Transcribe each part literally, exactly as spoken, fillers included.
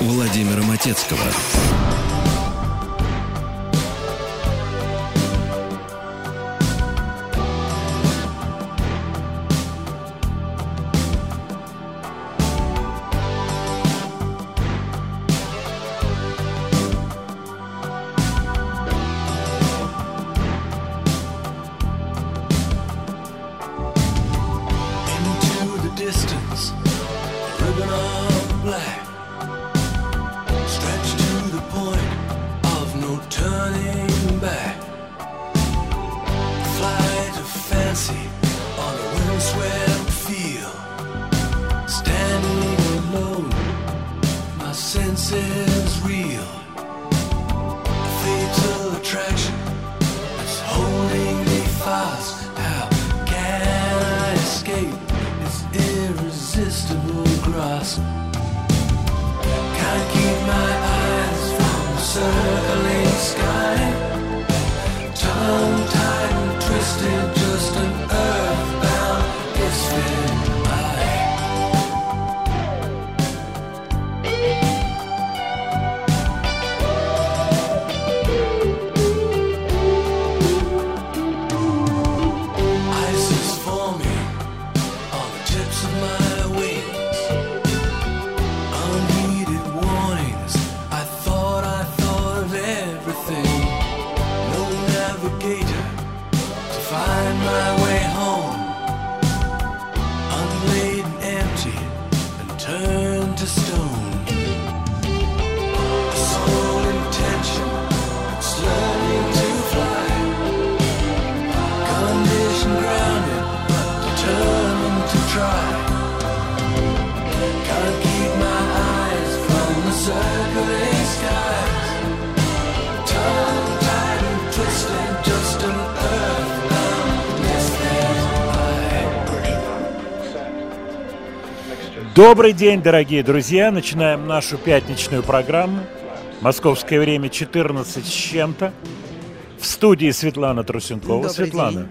Владимира Матецкого. Добрый день, дорогие друзья! Начинаем нашу пятничную программу. Московское время четырнадцать с чем-то. В студии Светлана Трусенкова. Добрый Светлана, день.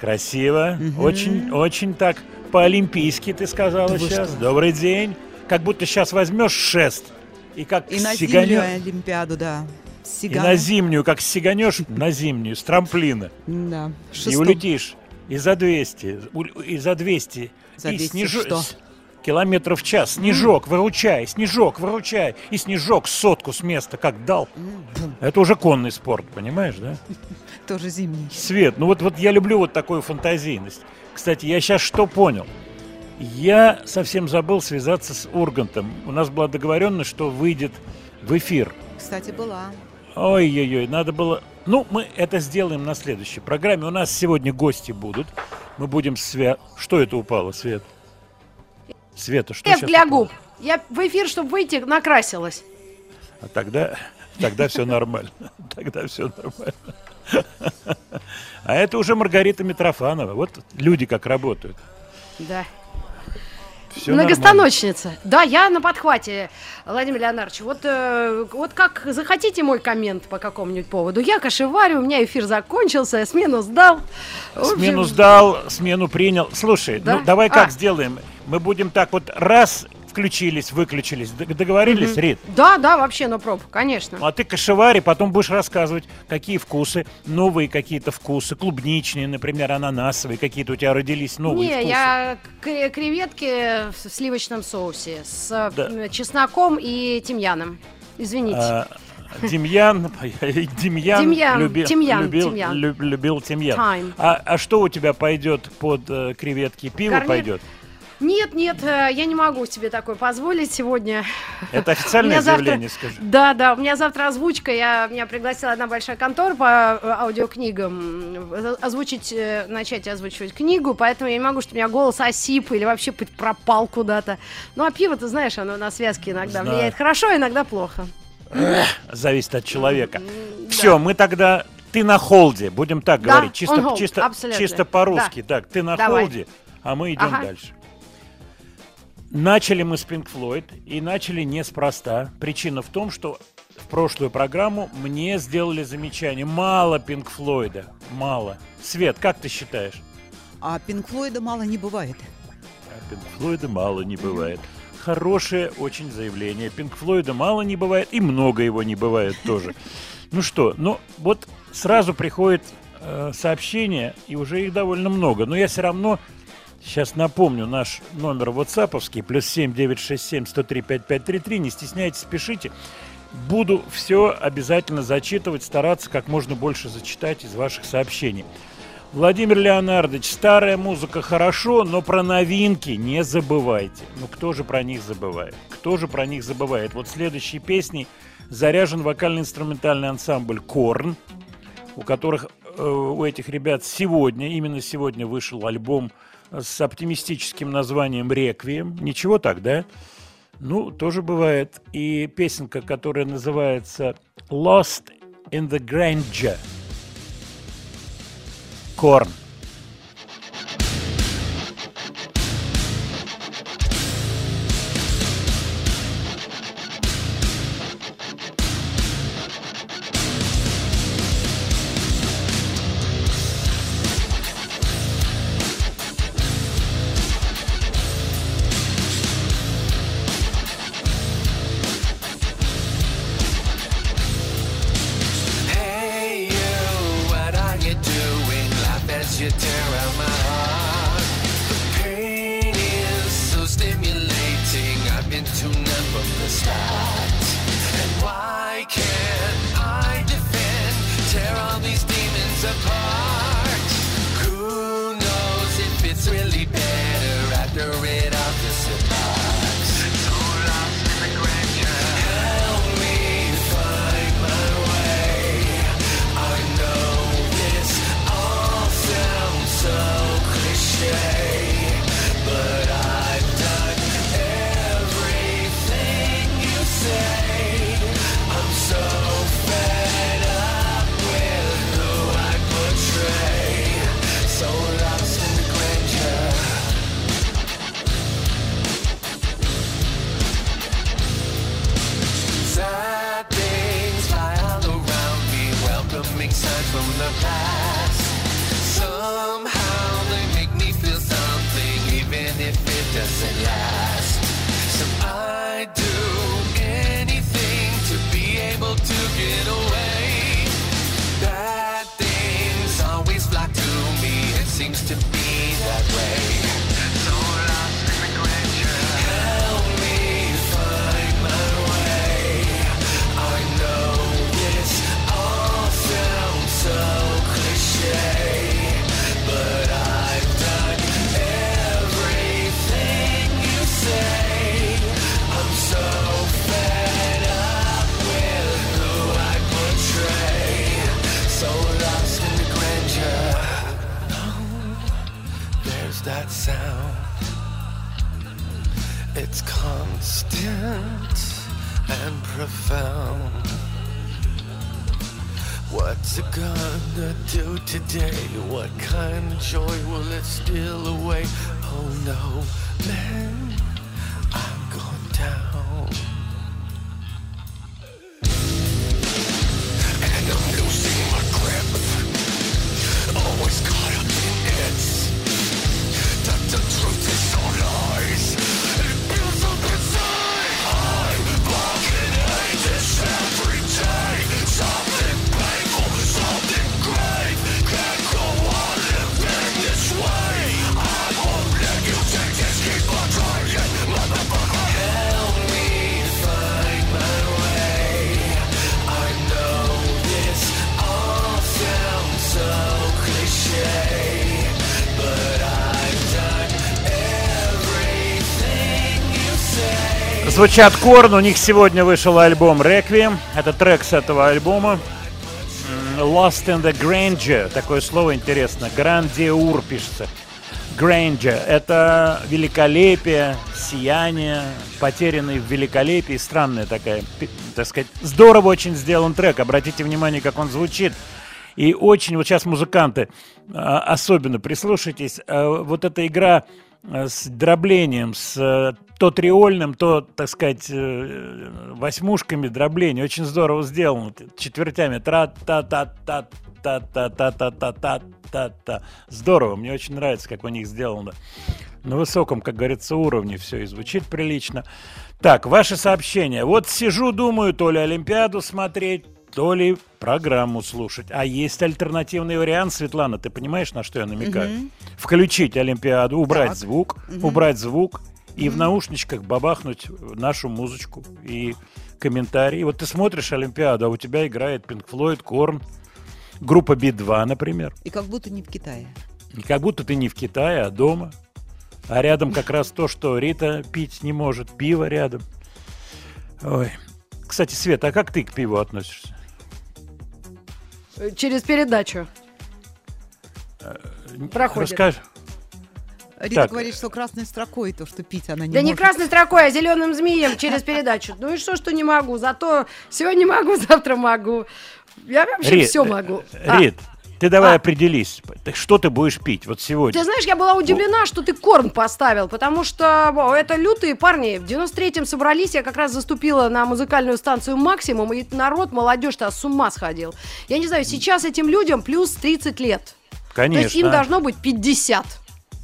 Красиво. Угу. Очень, очень так по-олимпийски ты сказала да сейчас. Добрый день. Как будто сейчас возьмешь шест и как и на сиганешь. Зимнюю Олимпиаду, да. Сиган. И на зимнюю, как сиганешь на зимнюю, с трамплина. Да. И улетишь. И за двести. И за двести. За двести и снижешь. Километров в час. Снежок, выручай, снежок, выручай. И снежок сотку с места как дал. Это уже конный спорт, понимаешь, да? Тоже зимний. Свет, ну вот, вот я люблю вот такую фантазийность. Кстати, я сейчас что понял? Я совсем забыл связаться с Ургантом. У нас была договоренность, что выйдет в эфир. Кстати, была. Ой-ой-ой, надо было... Ну, мы это сделаем на следующей программе. У нас сегодня гости будут. Мы будем свя... Что это упало, Свет? Света, что сейчас? Для губ. Я в эфир, чтобы выйти, накрасилась. А тогда, тогда все нормально. Тогда все нормально. А это уже Маргарита Митрофанова. Вот люди как работают. Да. Все Многостаночница. Нормально. Да, я на подхвате, Владимир Леонардович. Вот, э, вот как захотите мой коммент по какому-нибудь поводу. Я кашеварю, у меня эфир закончился, я смену сдал. Общем... Смену сдал, смену принял. Слушай, да? ну давай а. как сделаем? Мы будем так вот раз включились, выключились, договорились, mm-hmm. Рит? Да, да, вообще на пробу, конечно. А ты кашевари, потом будешь рассказывать, какие вкусы, новые какие-то вкусы, клубничные, например, ананасовые, какие-то у тебя родились новые Не, вкусы. Не, я креветки в сливочном соусе с да. чесноком и тимьяном, извините. А, тимьян, Демьян тимьян, люби, тимьян, любил, тимьян. Люб, любил тимьян. А, а что у тебя пойдет под э, креветки? Пиво Гарнир... пойдет? Нет, нет, я не могу себе такое позволить сегодня. Это официальное заявление, завтра... скажи. Да, да, у меня завтра озвучка, я... меня пригласила одна большая контора по аудиокнигам озвучить, начать озвучивать книгу, поэтому я не могу, что у меня голос осип или вообще пропал куда-то. Ну а пиво, ты знаешь, оно на связке иногда Знаю. влияет хорошо, иногда плохо. Зависит от человека. Да. Все, мы тогда... Ты на холде, будем так да, говорить, чисто, чисто, чисто по-русски. Да. Так, ты на Давай. холде, а мы идем ага. дальше. Начали мы с Pink Floyd, и начали неспроста. Причина в том, что в прошлую программу мне сделали замечание. Мало Pink Floyd, мало. Свет, как ты считаешь? А Pink Floyd мало не бывает. А Pink Floyd мало не бывает. Хорошее очень заявление. Пинк Флойда мало не бывает, и много его не бывает тоже. Ну что, ну вот сразу приходит э, сообщение, и уже их довольно много. Но я все равно сейчас напомню наш номер ватсаповский, плюс семь девятьсот шестьдесят семь сто три пятьдесят пять тридцать три. Не стесняйтесь, пишите. Буду все обязательно зачитывать, стараться как можно больше зачитать из ваших сообщений. Владимир Леонардович, старая музыка хорошо, но про новинки не забывайте. Ну кто же про них забывает? Кто же про них забывает? Вот следующей песней заряжен вокально-инструментальный ансамбль «Корн», у которых, э, у этих ребят сегодня, именно сегодня вышел альбом с оптимистическим названием «Реквием». Ничего так, да? Ну, тоже бывает. И песенка, которая называется «Lost in the Grandeur». Корн. Звучат Корн, у них сегодня вышел альбом «Реквием». Это трек с этого альбома. «Lost in the Grandeur». Такое слово интересно. «Грандиур» пишется. «Grandeur» — это великолепие, сияние, потерянный в великолепии. Странная такая, так сказать, здорово очень сделан трек. Обратите внимание, как он звучит. И очень, вот сейчас музыканты, особенно прислушайтесь, вот эта игра с дроблением, с то триольным, то, так сказать, восьмушками дробление. Очень здорово сделано. Четвертями. Тра-та-та-та-та-та-та-та-та-та-та-та. Здорово. Мне очень нравится, как у них сделано. на высоком, как говорится, уровне все и звучит прилично. Так, ваши сообщения. Вот сижу, думаю, то ли Олимпиаду смотреть, то ли программу слушать. А есть альтернативный вариант, Светлана, ты понимаешь, на что я намекаю? Mm-hmm. Включить Олимпиаду, убрать так. звук, mm-hmm. убрать звук и mm-hmm. в наушничках бабахнуть нашу музычку и комментарии. Вот ты смотришь Олимпиаду, а у тебя играет Pink Floyd, Корн, группа би два, например. И как будто не в Китае. И как будто ты не в Китае, а дома. А рядом как раз то, что Рита пить не может, пиво рядом. Ой. Кстати, Света, а как ты к пиву относишься? Через передачу. Проходит. Расскажи. Рита так. говорит, что красной строкой то, что пить она не да может. Да не красной строкой, а зеленым змеем через передачу. Ну и что, что не могу? Зато сегодня могу, завтра могу. Я вообще Рит, все могу. Рит, а. ты давай а. определись, что ты будешь пить вот сегодня. Ты знаешь, я была удивлена, что ты Корн поставил, потому что это лютые парни. В девяносто третьем собрались, я как раз заступила на музыкальную станцию «Максимум», и народ, молодежь-то с ума сходил. Я не знаю, сейчас этим людям плюс тридцать лет. Конечно. То есть им должно быть пятьдесят.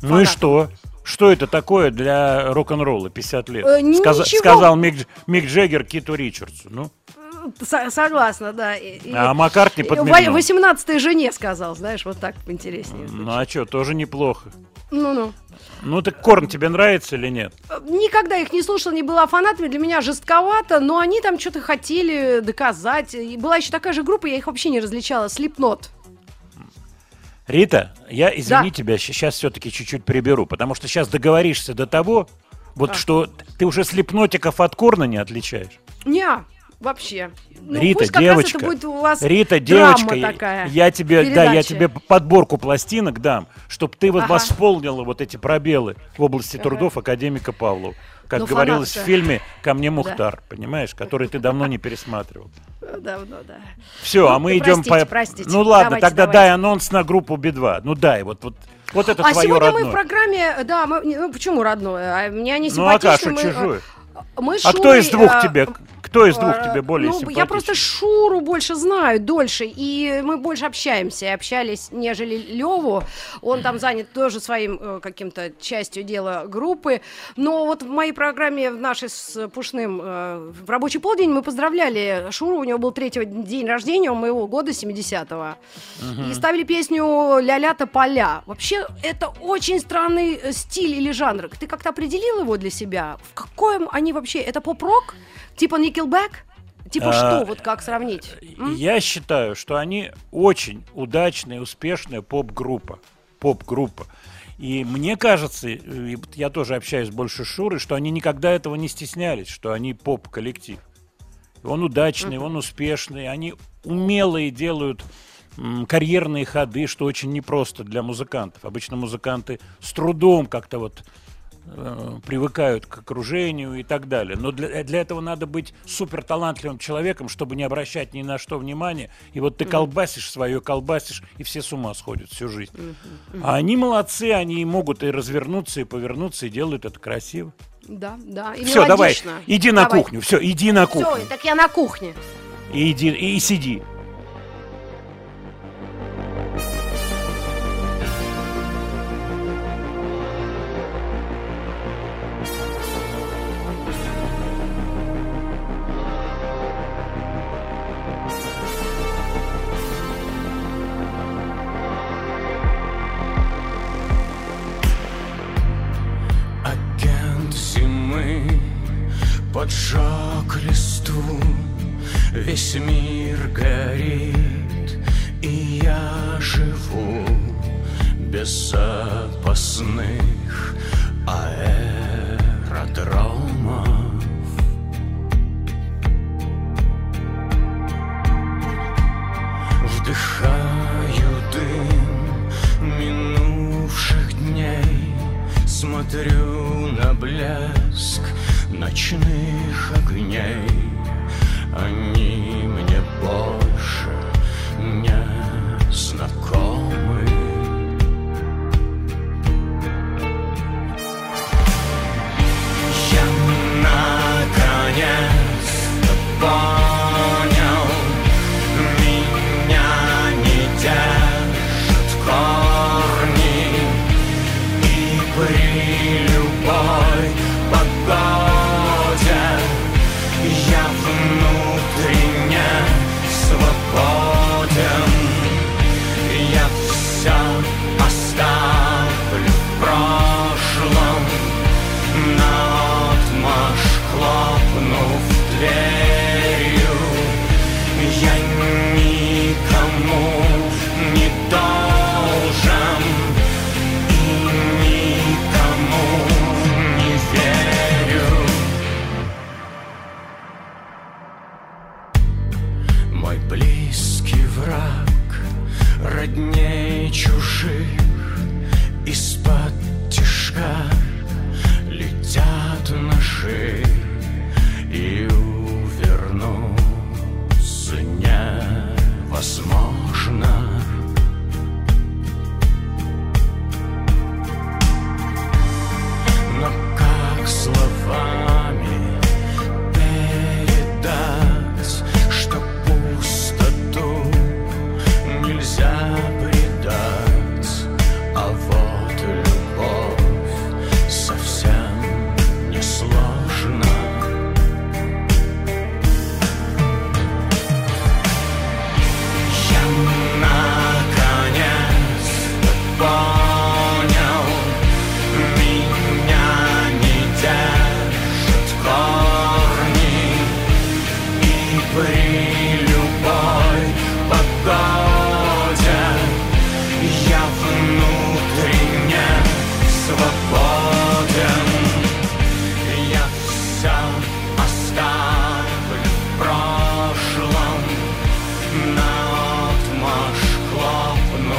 Ну Фанат. и что? Что это такое для рок-н-ролла пятьдесят лет? Э, Сказ- сказал Мик, Мик Джеггер Киту Ричардсу. Ну? С- согласна, да. И, а Маккартни подмигнул. восемнадцатой жене сказал, знаешь, вот так интереснее. Ну звучит. А что, тоже неплохо. Ну-ну. Ну так Корн тебе нравится или нет? Никогда их не слушала, не была фанатами. Для меня жестковато, но они там что-то хотели доказать. И была еще такая же группа, я их вообще не различала, Slipknot. Рита, я, извини да. тебя, сейчас все-таки чуть-чуть приберу, потому что сейчас договоришься до того, вот а. что ты уже слепнотиков от Корна не отличаешь. Не-а, вообще. Ну, Рита, девочка, будет у вас Рита, девочка, я, я тебе, да, я тебе подборку пластинок дам, чтобы ты вот ага. восполнила вот эти пробелы в области ага. трудов академика Павлова. Как ну, говорилось фанат-то. в фильме «Ко мне Мухтар», да. понимаешь, который ты давно не пересматривал. Давно, да. Все, а мы идем по... Ну ладно, тогда дай анонс на группу би два. Ну дай, вот это твое родное. А сегодня мы в программе... Да, ну почему родное? Мне они симпатичны. Ну а Кашу чужую. А кто из двух тебе... Кто из двух тебе более ну, симпатичен? Я просто Шуру больше знаю, дольше, и мы больше общаемся, общались, нежели Леву. Он там занят тоже своим э, каким-то частью дела группы. Но вот в моей программе, в нашей с Пушным, э, в рабочий полдень мы поздравляли Шуру, у него был третий день рождения, у моего года, семидесятого. Угу. И ставили песню «Ля-ля тополя». Вообще, это очень странный стиль или жанр. Ты как-то определил его для себя? В каком они вообще? Это поп-рок? Типа Nickelback? Типа а, что? Вот как сравнить? М? Я считаю, что они очень удачная, успешная поп-группа. Поп-группа. И мне кажется, и я тоже общаюсь больше с Шурой, что они никогда этого не стеснялись, что они поп-коллектив. Он удачный, mm-hmm. он успешный, они умелые делают м, карьерные ходы, что очень непросто для музыкантов. Обычно музыканты с трудом как-то вот... привыкают к окружению и так далее. Но для, для этого надо быть суперталантливым человеком, чтобы не обращать ни на что внимания. И вот ты mm-hmm. колбасишь свое, колбасишь, и все с ума сходят всю жизнь. Mm-hmm. Mm-hmm. А они молодцы, они могут и развернуться, и повернуться, и делают это красиво. Да, да. И все, давай, иди на давай. кухню. Все, иди на кухню. Все, так я на кухне. И иди, и, и сиди. Поджег листву, весь мир горит, и я живу без запасных аэродромов. Вдыхаю дым минувших дней, смотрю на блеск ночных огней, они мне больше не знакомы. Я наконец-то понял, меня не держат корни и прилипли. родней чужих из-под тишка летят ножи, и увернуться невозможно. Но как словами передать, что пустоту нельзя предать, а вот любовь совсем несложна. Я наконец понял, меня не держат корни, и при любой погоде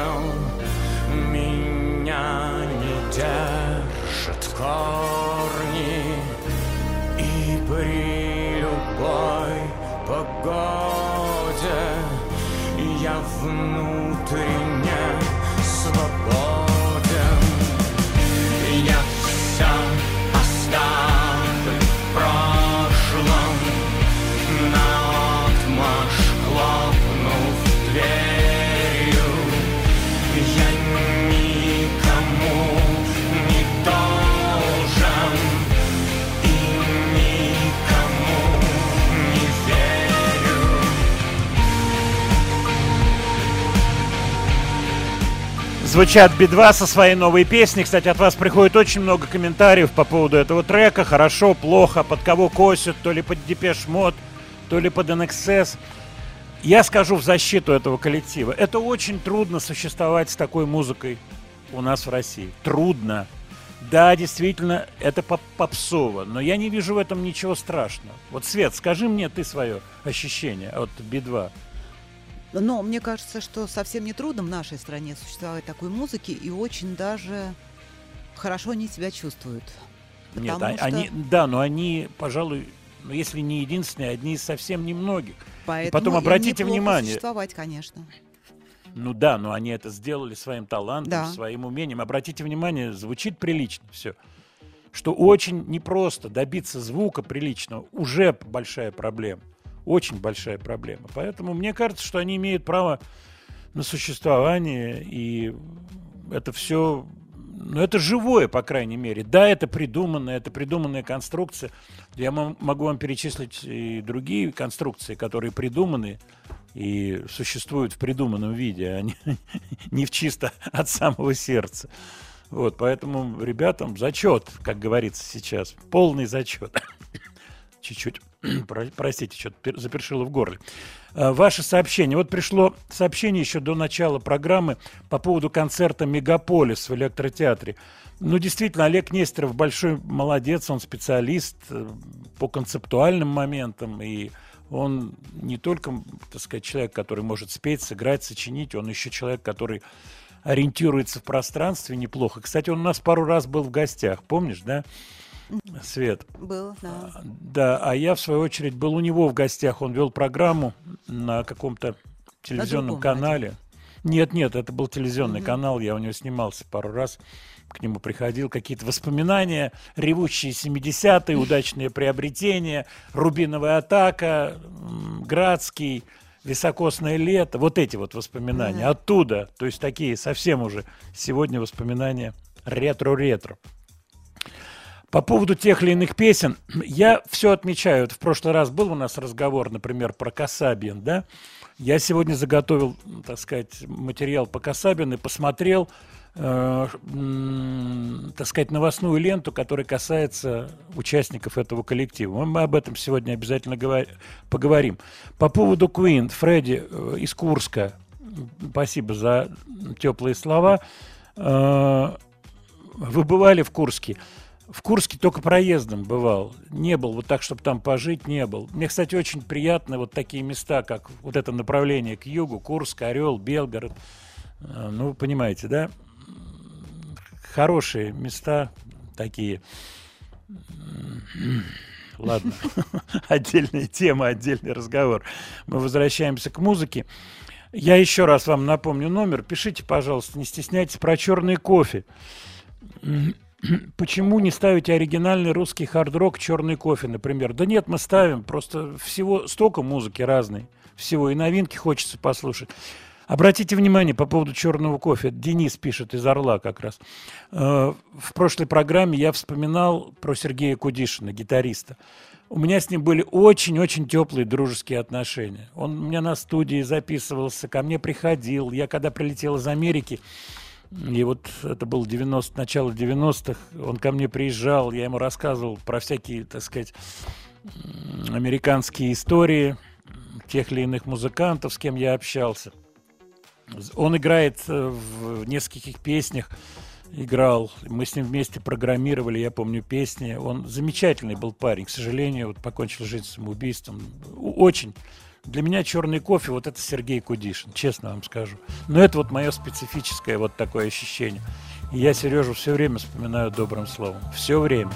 понял, меня не держат корни, и при любой погоде я внутренне свободен. Я все оставлю в прошлом, наотмашь хлопнув дверь. Звучат Би два со своей новой песней. Кстати, от вас приходит очень много комментариев по поводу этого трека. Хорошо, плохо, под кого косят, то ли под Depeche Mode, то ли под эн икс эс. Я скажу в защиту этого коллектива. Это очень трудно существовать с такой музыкой у нас в России. Трудно. Да, действительно, это попсово, но я не вижу в этом ничего страшного. Вот, Свет, скажи мне ты свое ощущение от Би два. Но мне кажется, что совсем не трудно в нашей стране существовать такой музыки, и очень даже хорошо они себя чувствуют. Нет, что... они, да, но они, пожалуй, если не единственные, одни из совсем немногих. Поэтому и потом обратите внимание. Существовать, конечно. Ну да, но они это сделали своим талантом, да, своим умением. Обратите внимание, звучит прилично все. Что очень непросто добиться звука приличного, уже большая проблема. Очень большая проблема. Поэтому мне кажется, что они имеют право на существование, и это все, ну, это живое, по крайней мере. Да, это придуманная, это придуманная конструкция. Я могу вам перечислить и другие конструкции, которые придуманы и существуют в придуманном виде, а не, не в чисто от самого сердца. Вот, поэтому ребятам зачет, как говорится сейчас, полный зачет. Чуть-чуть, простите, что-то запершило в горле. Ваше сообщение. Вот пришло сообщение еще до начала программы по поводу концерта «Мегаполис» в электротеатре. Ну, действительно, Олег Нестеров большой молодец, он специалист по концептуальным моментам, и он не только, так сказать, человек, который может спеть, сыграть, сочинить, он еще человек, который ориентируется в пространстве неплохо. Кстати, он у нас пару раз был в гостях, помнишь, да? Свет. Был, да. Да, а я, в свою очередь, был у него в гостях. Он вел программу на каком-то телевизионном канале. Нет, нет, это был телевизионный mm-hmm. канал, я у него снимался пару раз, к нему приходил, какие-то воспоминания, ревущие семидесятые, удачные приобретения, рубиновая атака, Градский, високосное лето, вот эти вот воспоминания mm-hmm. оттуда, то есть такие совсем уже сегодня воспоминания ретро-ретро. По поводу тех или иных песен, я все отмечаю. Вот в прошлый раз был у нас разговор, например, про Касабиан, да? Я сегодня заготовил, так сказать, материал по Касабиан и посмотрел, э, так сказать, новостную ленту, которая касается участников этого коллектива. Мы об этом сегодня обязательно говор- поговорим. По поводу Queen, Фредди из Курска, спасибо за теплые слова. Э, вы бывали в Курске? В Курске только проездом бывал, не был вот так, чтобы там пожить, не был. Мне, кстати, очень приятны вот такие места, как вот это направление к югу, Курск, Орел, Белгород. Ну, вы понимаете, да? Хорошие места такие. Ладно, отдельная тема, отдельный разговор. Мы возвращаемся к музыке. Я еще раз вам напомню номер. Пишите, пожалуйста, не стесняйтесь, про черный кофе. Почему не ставите оригинальный русский хард-рок, черный кофе, например? Да нет, мы ставим, просто всего столько музыки разной, всего и новинки хочется послушать. Обратите внимание по поводу черного кофе, Денис пишет из Орла как раз. В прошлой программе я вспоминал про Сергея Кудишина, гитариста. У меня с ним были очень-очень теплые дружеские отношения. Он у меня на студии записывался, ко мне приходил. Я когда прилетел из Америки, и вот это было девяностые, начало девяностых, он ко мне приезжал, я ему рассказывал про всякие, так сказать, американские истории тех или иных музыкантов, с кем я общался. Он играет в нескольких песнях, играл, мы с ним вместе программировали, я помню, песни. Он замечательный был парень, к сожалению, вот покончил жизнь самоубийством, очень. Для меня черный кофе, вот это Сергей Кудишин, честно вам скажу. Но это вот мое специфическое вот такое ощущение. И я Сережу все время вспоминаю добрым словом. Все время.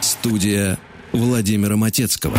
Студия Владимира Матецкого.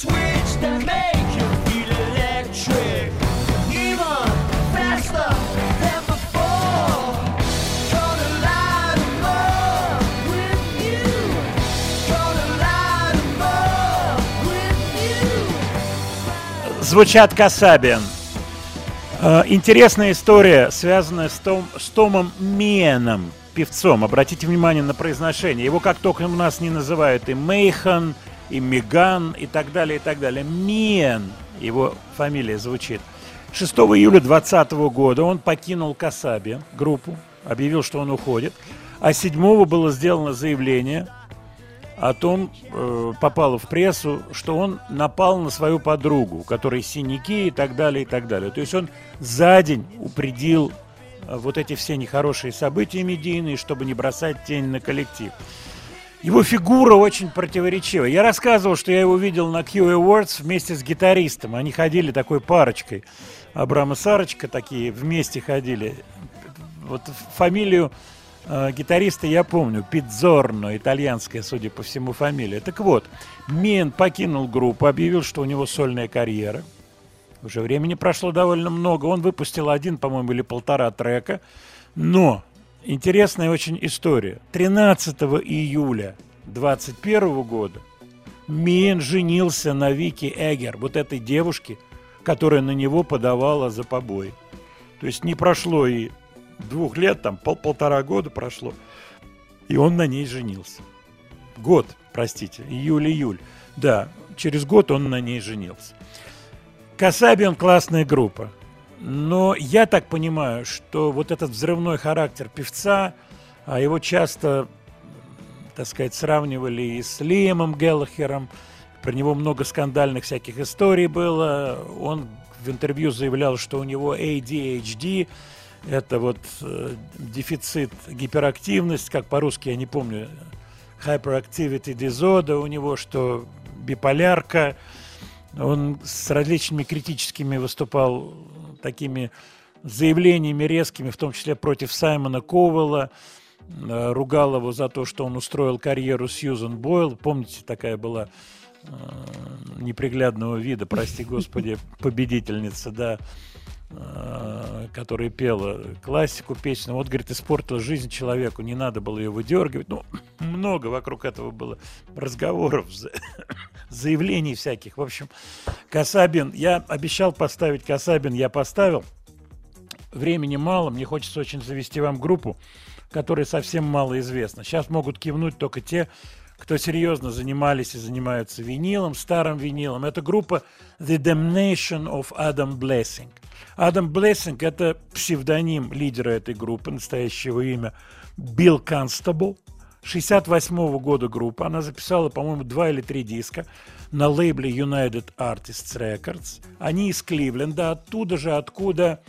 Sweet. звучат Касабиан. Интересная история, связанная с, Том, с Томом Миеном, певцом. Обратите внимание на произношение. Его как только у нас не называют и Мейхан, и Меган, и так далее, и так далее. Миен, его фамилия звучит. шестого июля двадцатого года он покинул Касабиан, группу, объявил, что он уходит. А седьмого было сделано заявление о том, э, попало в прессу, что он напал на свою подругу, у которой синяки и так далее, и так далее. То есть он за день упредил вот эти все нехорошие события медийные, чтобы не бросать тень на коллектив. Его фигура очень противоречива. Я рассказывал, что я его видел на Q Awards вместе с гитаристом. Они ходили такой парочкой. Абрам и Сарочка такие вместе ходили. Вот фамилию э, гитариста я помню. Пидзорно, итальянская, судя по всему, фамилия. Так вот, Мин покинул группу, объявил, что у него сольная карьера. Уже времени прошло довольно много. Он выпустил один, по-моему, или полтора трека. Но... интересная очень история. тринадцатого июля двадцать первого года Мин женился на Вики Эггер, вот этой девушке, которая на него подавала за побои. То есть не прошло и двух лет, там пол полтора года прошло, и он на ней женился. Год, простите, июль-июль. Да, через год он на ней женился. Касабиан – классная группа. Но я так понимаю, что вот этот взрывной характер певца, его часто, так сказать, сравнивали и с Лиэмом Геллахером, про него много скандальных всяких историй было, он в интервью заявлял, что у него эй ди эйч ди, это вот дефицит, гиперактивность, как по-русски я не помню, hyperactivity disorder у него, что биполярка, он с различными критическими выступал такими заявлениями резкими, в том числе против Саймона Ковела, ругал его за то, что он устроил карьеру Сьюзан Бойл. Помните, такая была э, неприглядного вида, прости господи, победительница, да, э, которая пела классику песню. Вот, говорит, испортила жизнь человеку, не надо было ее выдергивать. Ну, много вокруг этого было разговоров, заявлений всяких. В общем, Касабиан, я обещал поставить Касабиан, я поставил. Времени мало, мне хочется очень завести вам группу, которая совсем мало известна. Сейчас могут кивнуть только те, кто серьезно занимались и занимаются винилом, старым винилом. Это группа The Damnation of Adam Blessing. Adam Blessing – это псевдоним лидера этой группы, настоящего имя Билл Констабл. шестьдесят восьмого года группа, она записала, по-моему, два или три диска на лейбле United Artists Records. Они из Кливленда, оттуда же, откуда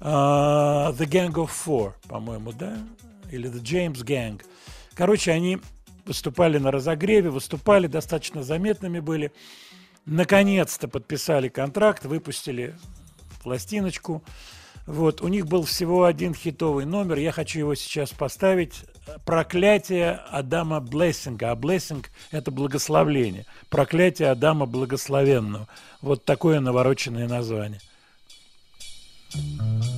э, The Gang of Four, по-моему, да? Или The James Gang. Короче, они выступали на разогреве, выступали, достаточно заметными были. Наконец-то подписали контракт, выпустили пластиночку. Вот, у них был всего один хитовый номер, я хочу его сейчас поставить. «Проклятие Адама Блессинга». А Блессинг – это благословление. «Проклятие Адама Благословенного». Вот такое навороченное название. Love.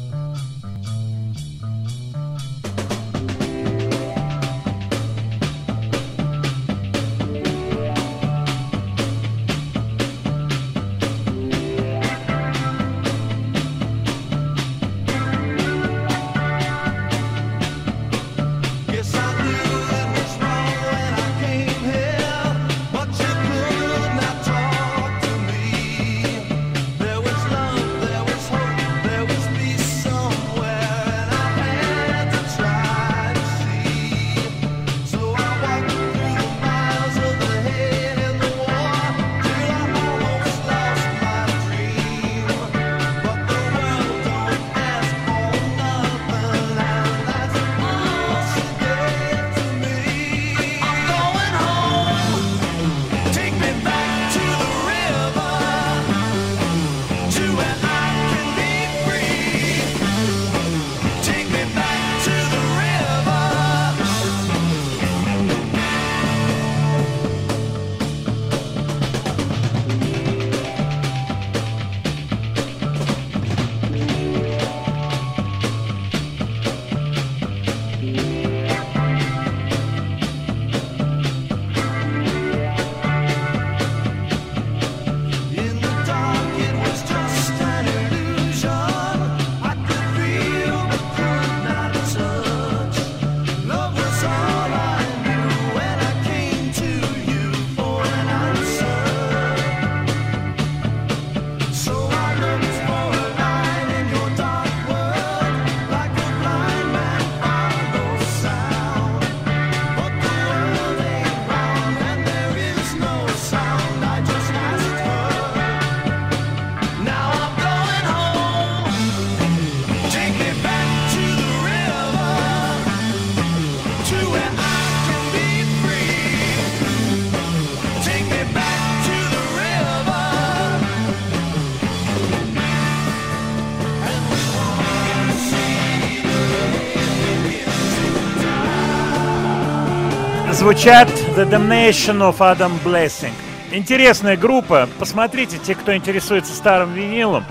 звучат The Damnation of Adam Blessing. Интересная группа. Посмотрите, те, кто интересуется старым винилом,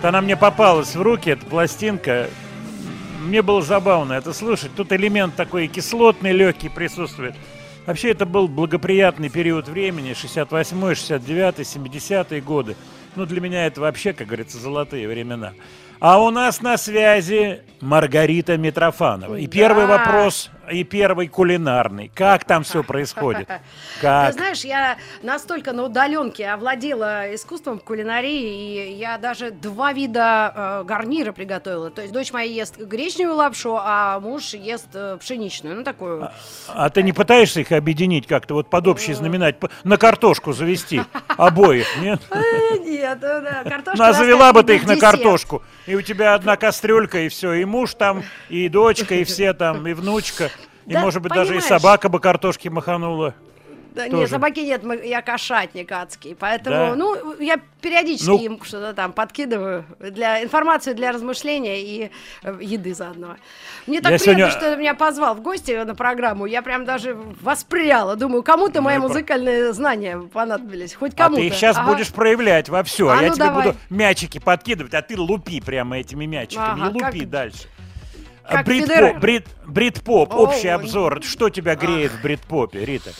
то она мне попалась в руки, эта пластинка. Мне было забавно это слушать. Тут элемент такой кислотный, легкий присутствует. Вообще, это был благоприятный период времени, шестьдесят восьмой, шестьдесят девятый, семидесятые годы. Ну, для меня это вообще, как говорится, золотые времена. А у нас на связи Маргарита Митрофанова. И да. первый вопрос, и первый кулинарный. Как там все происходит? Как? Ты знаешь, я настолько на удаленке овладела искусством кулинарии, и я даже два вида э, гарнира приготовила. То есть дочь моя ест гречневую лапшу, а муж ест э, пшеничную, ну такую. А, а ты не пытаешься их объединить как-то, вот под общий знаменатель, на картошку завести обоих, нет? Нет, картошку. Назавела бы ты их на картошку. И у тебя одна кастрюлька, и все, и муж там, и дочка, и все там, и внучка, и, да, может быть, понимаешь, даже и собака бы картошки маханула. Да, тоже. Нет, собаки нет, я кошатник адский, поэтому, да. ну, я периодически ну, им что-то там подкидываю, для информацию, для размышления и еды заодно. Мне так приятно, сегодня... что ты меня позвал в гости на программу, я прям даже восприяла, думаю, кому-то мои музыкальные знания понадобились, хоть кому-то. А ты их сейчас ага. будешь проявлять вовсю, а, а я ну тебе давай. буду мячики подкидывать, а ты лупи прямо этими мячиками, ага, и лупи как... дальше. Брит-поп, брит, брит-поп, общий обзор, что тебя греет в брит-попе, Рита?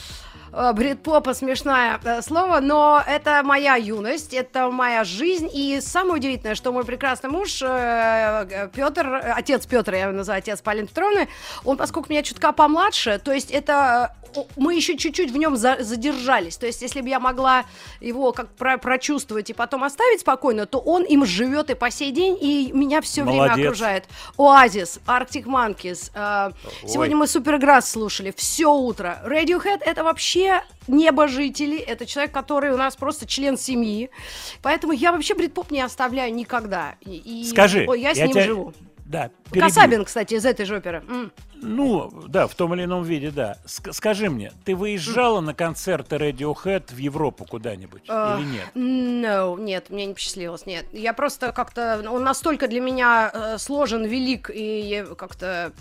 Брит-попа — смешное слово, но это моя юность, это моя жизнь. И самое удивительное, что мой прекрасный муж Петр, отец Петра, я его называю, отец Полины Петровны, он, поскольку меня чутка помладше, то есть это... мы еще чуть-чуть в нем задержались. То есть, если бы я могла его как про прочувствовать и потом оставить спокойно, то он им живет и по сей день, и меня все Молодец. время окружает. Оазис, Arctic Monkeys. Э, сегодня мы Суперграсс слушали все утро. Radiohead — это вообще небожители. Это человек, который у нас просто член семьи. Поэтому я вообще брит-поп не оставляю никогда. И Скажи, о, я с я ним тебя... живу. Да, Касабин, кстати, из этой же оперы. Mm. Ну, да, в том или ином виде, да. Ск скажи мне, ты выезжала mm. на концерты Radiohead в Европу куда-нибудь uh, или нет? No, нет, мне не посчастливилось, нет. Я просто как-то... Он настолько для меня э, сложен, велик, и как-то...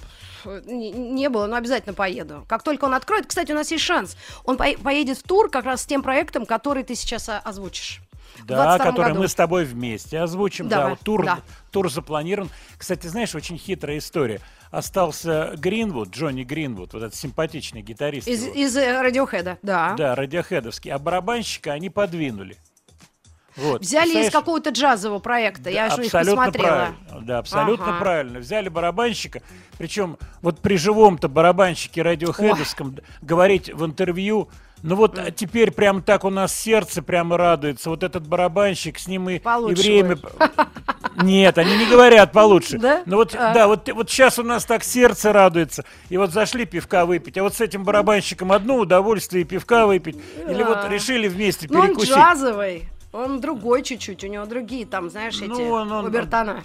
Не, не было, но обязательно поеду. Как только он откроет... Кстати, у нас есть шанс. Он по поедет в тур как раз с тем проектом, который ты сейчас озвучишь. Да, который году. мы с тобой вместе озвучим. Давай, да, вот тур, да. тур запланирован. Кстати, знаешь, очень хитрая история. Остался Гринвуд, Джонни Гринвуд, вот этот симпатичный гитарист. Из, из Radiohead, да. Да, Radiohead'овский. А барабанщика они подвинули. Вот. Взяли из какого-то джазового проекта, да, я же их посмотрела. Правильно. Да, абсолютно ага. правильно. Взяли барабанщика, причем вот при живом-то барабанщике Radiohead'овском говорить в интервью... Ну вот mm. теперь прям так у нас сердце прямо радуется. Вот этот барабанщик, с ним и, и время... Нет, они не говорят получше. Да? Ну вот, а. да, вот, вот сейчас у нас так сердце радуется. И вот зашли пивка выпить. А вот с этим барабанщиком одно удовольствие пивка выпить. А. Или вот решили вместе Но перекусить. Он джазовый, он другой чуть-чуть. У него другие там, знаешь, ну, эти он, он, обертона.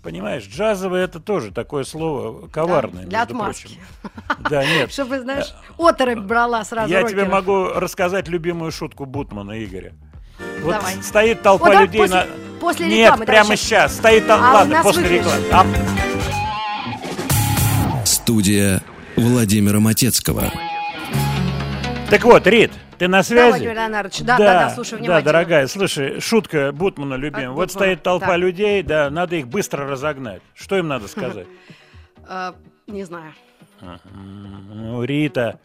Понимаешь, джазовое — это тоже такое слово коварное, да, для между отмазки. прочим. Да, нет. Чтобы, знаешь, оторопь брала сразу. Я рокеров. тебе могу рассказать любимую шутку Бутмана Игоря. Вот Давай. стоит толпа О, людей после, на... После рекламы. Нет, прямо сейчас. сейчас. Стоит толпа. А Ладно, после выключили. рекламы. А... Студия Владимира Матецкого. Так вот, Рит, ты на связи? Да, Владимир Леонардович, да, да, да, да, слушай внимательно. Да, дорогая, слушай, шутка Бутмана любимая. Вот стоит толпа да. людей, да, надо их быстро разогнать. Что им надо сказать? Не знаю. Ну, Рита...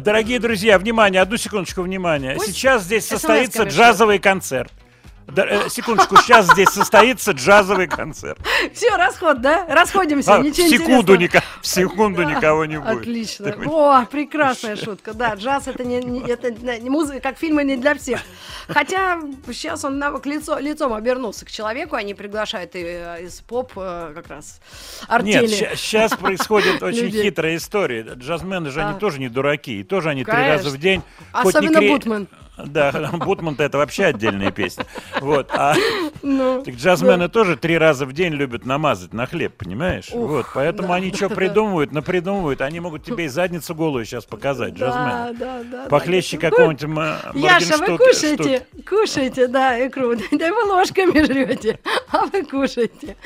Дорогие друзья, внимание, одну секундочку, внимание. Сейчас здесь состоится джазовый концерт. Да, секундочку, сейчас здесь состоится джазовый концерт. Все, расход, да? Расходимся, а, ничего в секунду интересного. Ни, в секунду да. никого не будет. Отлично. Ты О, меня... прекрасная шутка. Да, джаз — это не, не, это не музыка, как фильмы, не для всех. Хотя сейчас он навык лицо, лицом обернулся к человеку, они приглашают из поп как раз артели. Нет, сейчас происходит очень хитрая история. Джазмены же, они тоже не дураки, и тоже они три раза в день. Особенно Бутман. Да, Бутман-то это вообще отдельная песня. Вот. А, ну, так джазмены да. тоже три раза в день любят намазать на хлеб, понимаешь? Ух, вот, поэтому да, они да, что да. придумывают, напридумывают, они могут тебе и задницу голую сейчас показать, джазмены. Да, да, Похлеще да, какого-нибудь Моргенштут. Яша, вы кушаете, штут. кушаете, да, икру, да вы ложками жрете. а вы кушаете.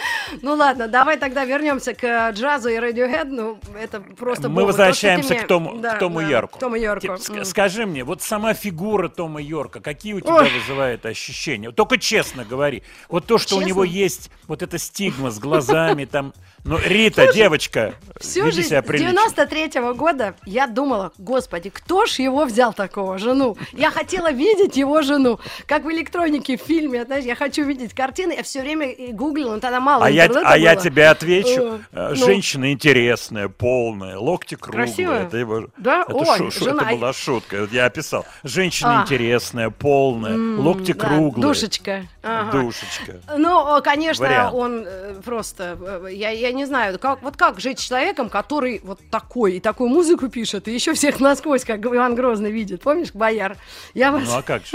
Ну ладно, давай тогда вернемся к джазу и Radiohead. Ну, это просто мы возвращаемся к Тому, да, к Тому да, Йорку. К Тому Йорку. Ск- скажи мне, вот сама фигура Тома Йорка, какие у тебя Ой. вызывает ощущения? Только честно говори. Вот то, что честно? у него есть, вот эта стигма с глазами там. Ну, Рита, Слушай, девочка, веди себя прилично. девяносто третьего года я думала, господи, кто ж его взял такого, жену? Я хотела видеть его жену. Как в электронике в фильме, знаешь, я хочу видеть картины. Я все время гуглила, но тогда мало а интернета я, А было. я тебе отвечу. Ну, женщина интересная, полная, локти круглые. Красивая? Это, его, да? это, Ой, шу, жена... это была шутка, я описал. Женщина а. интересная, полная, м-м, локти да, круглые. Душечка. Ага. Душечка. Ну, конечно, Вариант. он просто... Я, я не знаю, как, вот как жить с человеком, который вот такой, и такую музыку пишет, и еще всех насквозь, как Иван Грозный видит. Помнишь, бояр? Я вас ну, а как же?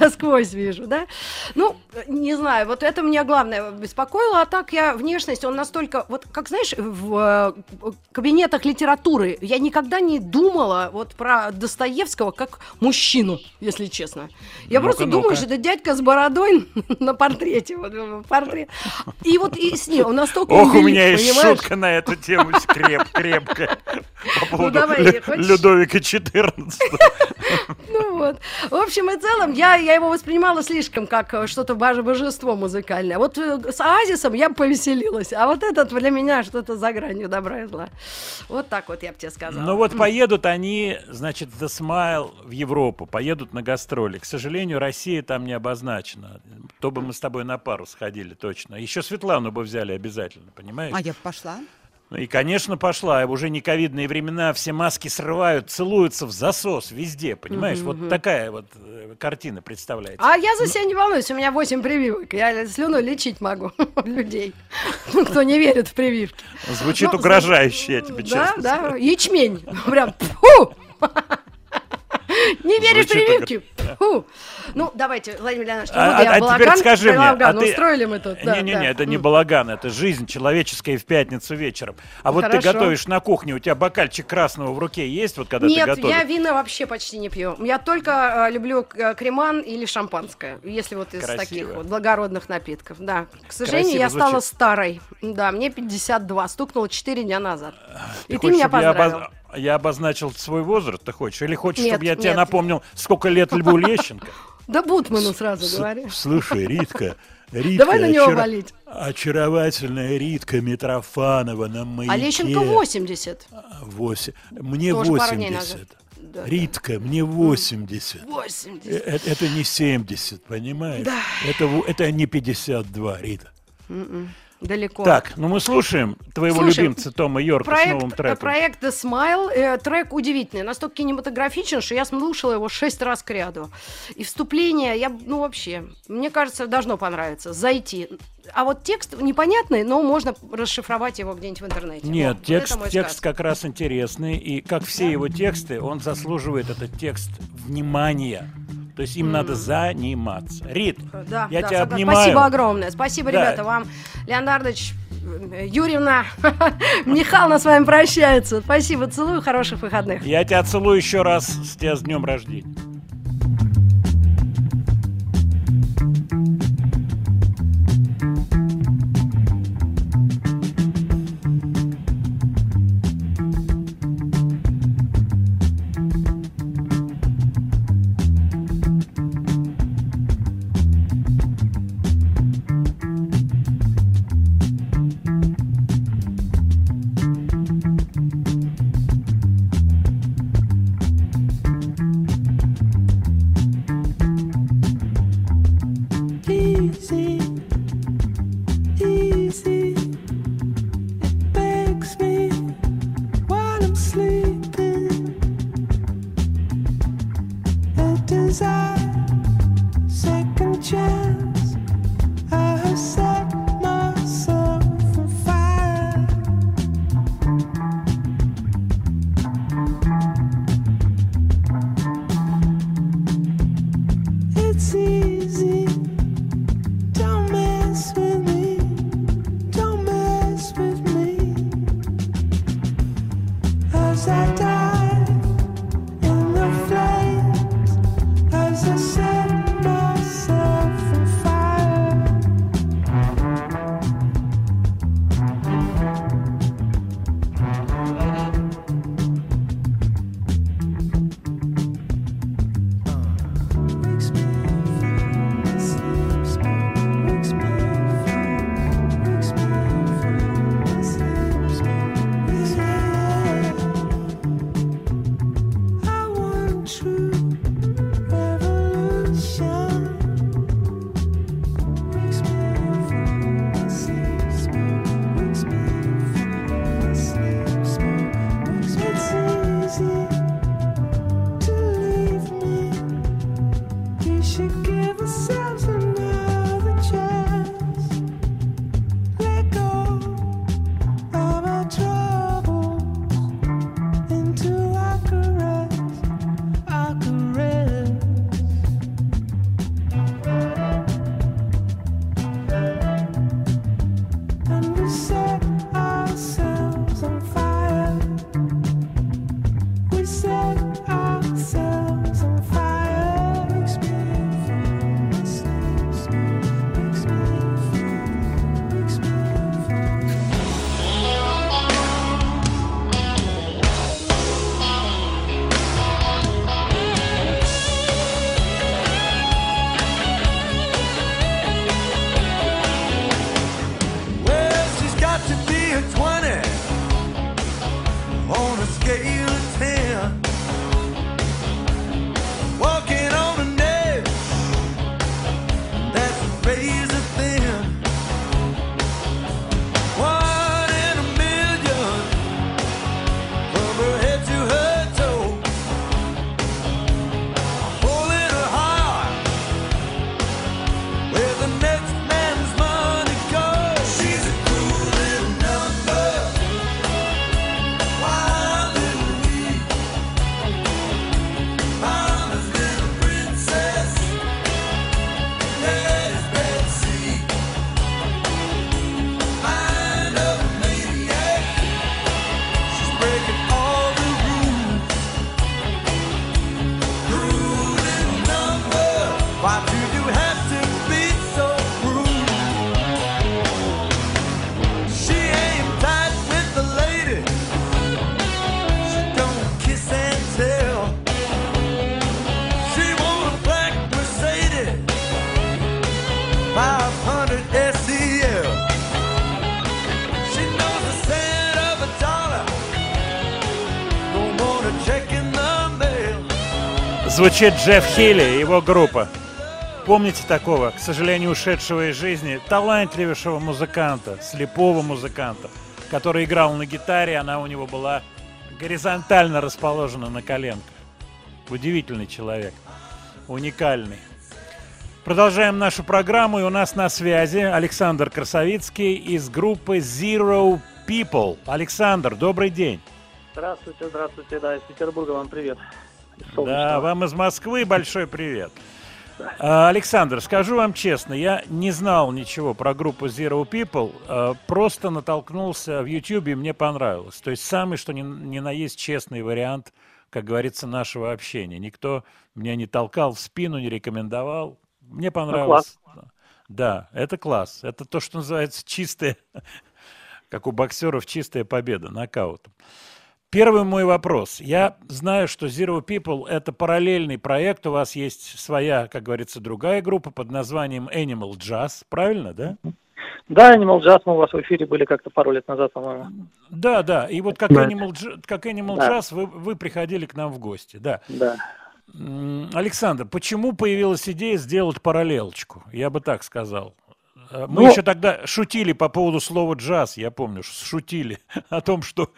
насквозь вижу, да? Ну, не знаю, вот это меня главное беспокоило, а так я внешность, он настолько... Вот, как знаешь, в э, кабинетах литературы я никогда не думала вот про Достоевского как мужчину, если честно. Я ну-ка, просто ну-ка. думаю, что это дядька с бородой на портрете. Вот, портрет. И вот и с ним он настолько... Ох, у меня есть понимаешь? шутка на эту тему креп, крепкая по поводу ну, давай, Лю- Людовика четырнадцатого. Ну вот. В общем и целом, я, я его воспринимала слишком как что-то божество музыкальное. Вот с Оазисом я бы повеселилась, а вот этот для меня что-то за гранью добра и зла. Вот так вот я бы тебе сказала. Ну вот поедут они, значит, The Smile в Европу, поедут на гастроли. К сожалению, Россия там не обозначена. То бы мы с тобой на пару сходили точно. Еще Светлану бы взяли обязательно, понимаешь? А я бы пошла. И, конечно, пошла. Уже не ковидные времена, все маски срывают, целуются в засос везде, понимаешь? Mm-hmm. Вот такая вот картина представляется. А я за себя не волнуюсь, у меня восемь прививок. Я слюной лечить могу людей, кто не верит в прививки. Звучит угрожающе, я тебе честно скажу. Да, да, ячмень. Прям фу! Не веришь прививки? Фу. Ну, давайте, Владимир Леонидович, а, а, а балаган, скажи мне, балаган а ты... устроили мы тут. Да, Не-не-не, да. это не балаган, это жизнь человеческая в пятницу вечером. А ну, вот хорошо. Ты готовишь на кухне, у тебя бокальчик красного в руке есть, вот когда Нет, ты готовишь? Нет, я вина вообще почти не пью. Я только э, люблю креман или шампанское, если вот из Красиво. таких вот благородных напитков. Да, к сожалению, Красиво я звучит. стала старой. Да, мне пятьдесят два, стукнуло четыре дня назад. Ты И хочешь, ты меня поздравил. Обоз... Я обозначил свой возраст, ты хочешь? Или хочешь, нет, чтобы я нет. тебе напомнил, сколько лет Льву Лещенко? Да Бутману сразу говори. Слушай, Ритка, Ритка, давай на него очар... валить. Очаровательная Ритка Митрофанова на Маяке. А Лещенко восемьдесят. восемь Мне тоже восемьдесят. Да, Ритка, да. мне восемьдесят. восемьдесят. Это, это не семьдесят, понимаешь? Да. Это, это не пятьдесят два, Рита. Mm-mm. Далеко. Так, ну мы слушаем твоего Слушай, любимца Тома Йорка проект, с новым треком. Проект The Smile, э, трек удивительный, настолько кинематографичен, что я слушала его шесть раз к ряду. И вступление, я, ну вообще, мне кажется, должно понравиться, зайти. А вот текст непонятный, но можно расшифровать его где-нибудь в интернете. Нет, вот, текст, текст как раз интересный, и как все его тексты, он заслуживает этот текст внимания. То есть им mm. надо заниматься. Рит, да, я да, тебя обнимаю. Спасибо огромное. Спасибо, да. ребята, вам, Леонардович, Юрьевна, Михайловна с вами прощается. Спасибо, целую, хороших выходных. Я тебя целую еще раз, с тебя с днем рождения. Звучит Джефф Хилли и его группа. Помните такого, к сожалению, ушедшего из жизни, талантливейшего музыканта, слепого музыканта, который играл на гитаре, она у него была горизонтально расположена на коленках. Удивительный человек, уникальный. Продолжаем нашу программу, и у нас на связи Александр Красовицкий из группы Zero People. Александр, добрый день. Здравствуйте, здравствуйте, да, из Петербурга вам привет. Да, вам из Москвы большой привет. Александр, скажу вам честно, я не знал ничего про группу Zero People, просто натолкнулся в YouTube и мне понравилось. То есть самый, что ни, ни на есть честный вариант, как говорится, нашего общения. Никто меня не толкал в спину, не рекомендовал. Мне понравилось. Ну, класс. Да, это класс. Это то, что называется чистая, как у боксеров, чистая победа, нокаутом. Первый мой вопрос. Я знаю, что Zero People – это параллельный проект. У вас есть своя, как говорится, другая группа под названием Animal Jazz. Правильно, да? Да, Animal Jazz. Мы у вас в эфире были как-то пару лет назад, по-моему. Да, да. И вот как Animal, как Animal да. Jazz вы, вы приходили к нам в гости. Да. Да. Александр, почему появилась идея сделать параллелочку? Я бы так сказал. Мы Но... еще тогда шутили по поводу слова «джаз», я помню, шутили о том, что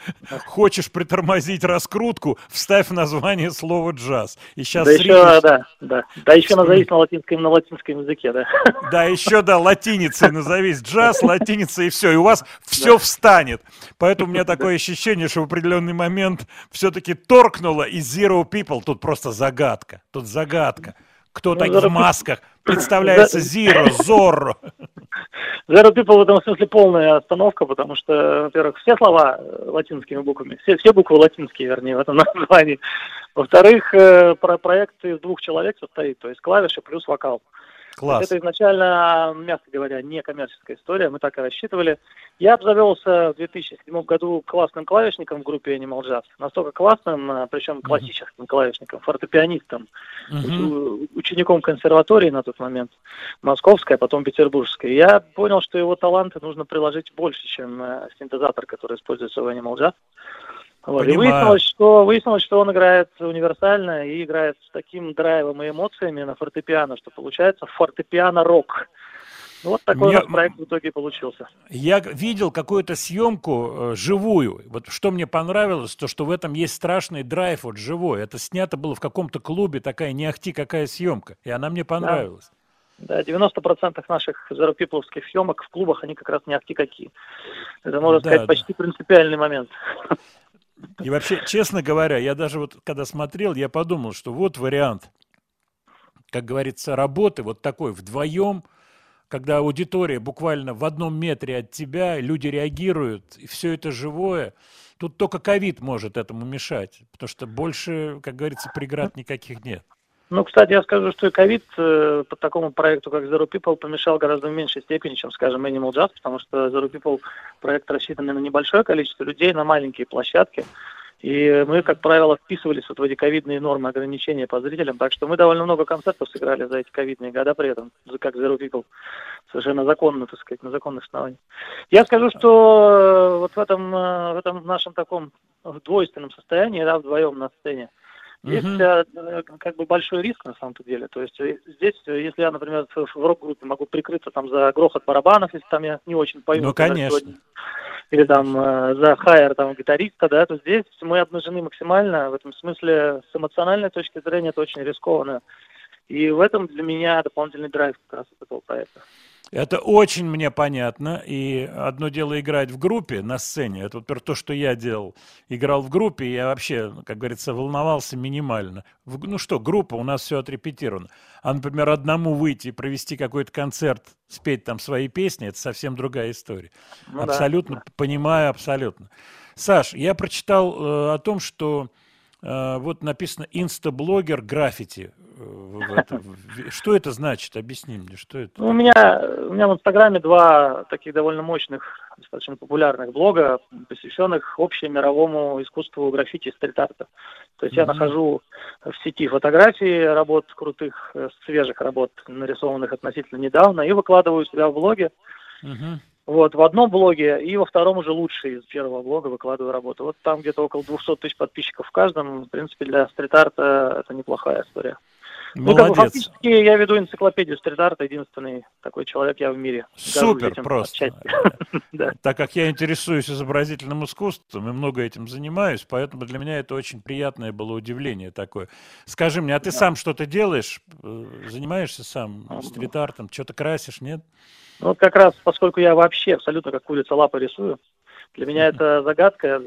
хочешь притормозить раскрутку, вставь в название слово «джаз». И сейчас да, среди... еще, да, да. да, еще назовись на латинском, на латинском языке, да. Да, еще, да, латиницей назовись «джаз», латиница и все, и у вас все да. встанет. Поэтому у меня такое ощущение, что в определенный момент все-таки торкнуло, и Zero People тут просто загадка, тут загадка. Кто ну, так Zero... в масках? Представляется Zero, Zorro. Zero People в этом смысле полная остановка, потому что, во-первых, все слова латинскими буквами, все, все буквы латинские, вернее, в этом названии. Во-вторых, про проект из двух человек состоит, то есть клавиши плюс вокал. Класс. Это изначально, мягко говоря, не коммерческая история, мы так и рассчитывали. Я обзавелся в две тысячи седьмом году классным клавишником в группе Animal Jazz. Настолько классным, причем классическим клавишником, фортепианистом, uh-huh. учеником консерватории на тот момент, московской, а потом петербургской. Я понял, что его таланты нужно приложить больше, чем синтезатор, который используется в Animal Jazz. Вот. И выяснилось что, выяснилось, что он играет универсально и играет с таким драйвом и эмоциями на фортепиано, что получается фортепиано-рок. Вот такой мне... проект в итоге получился. Я видел какую-то съемку э, живую. Вот что мне понравилось, то что в этом есть страшный драйв вот живой. Это снято было в каком-то клубе, такая не ахти какая съемка. И она мне понравилась. Да. Да, девяносто процентов наших зеропипловских съемок в клубах, они как раз не ахти какие. Это, можно да, сказать, да. почти принципиальный момент. И вообще, честно говоря, я даже вот когда смотрел, я подумал, что вот вариант, как говорится, работы вот такой вдвоем, когда аудитория буквально в одном метре от тебя, люди реагируют, и все это живое. Тут только ковид может этому мешать, потому что больше, как говорится, преград никаких нет. Ну, кстати, я скажу, что и ковид э, по такому проекту, как Zero People, помешал гораздо в меньшей степени, чем, скажем, Animal Jazz, потому что Zero People проект рассчитан на небольшое количество людей, на маленькие площадки, и мы, как правило, вписывались вот в эти ковидные нормы ограничения по зрителям, так что мы довольно много концертов сыграли за эти ковидные года при этом, как Zero People, совершенно законно, так сказать, на законных основаниях. Я скажу, что вот в этом, в этом нашем таком двойственном состоянии, да, вдвоем на сцене, Есть uh-huh. как бы большой риск на самом-то деле. То есть здесь, если я, например, в рок-группе могу прикрыться там за грохот барабанов, если там я не очень пою. Ну, конечно. Сегодня, или там за хайер там гитариста, да, то здесь мы одной жены максимально. В этом смысле с эмоциональной точки зрения это очень рискованно. И в этом для меня дополнительный драйв как раз этого проекта. Это очень мне понятно, и одно дело играть в группе на сцене, это, например, то, что я делал, играл в группе, я вообще, как говорится, волновался минимально. Ну что, группа, у нас все отрепетировано. А, например, одному выйти и провести какой-то концерт, спеть там свои песни, это совсем другая история. Ну, абсолютно, да. Понимаю, абсолютно. Саш, я прочитал э, о том, что э, вот написано «Инстаблогер граффити». Что это значит? Объясни мне, что это? Ну, у меня, у меня в Инстаграме два таких довольно мощных, достаточно популярных блога, посвященных общемировому искусству граффити и стрит-арта. То есть mm-hmm. я нахожу в сети фотографии работ крутых, свежих работ, нарисованных относительно недавно, и выкладываю себя в блоге. Mm-hmm. Вот, в одном блоге, и во втором уже лучшие из первого блога выкладываю работу. Вот там где-то около двести тысяч подписчиков в каждом. В принципе, для стрит-арта это неплохая история. Молодец. Ну, как бы, фактически, я веду энциклопедию стрит-арта, единственный такой человек я в мире. Супер просто. Так как я интересуюсь изобразительным искусством и много этим занимаюсь, поэтому для меня это очень приятное было удивление такое. Скажи мне, а ты сам что-то делаешь? Занимаешься сам стрит-артом? Что-то красишь, нет? Ну, вот как раз, поскольку я вообще абсолютно как курица лапы рисую, для меня это загадка,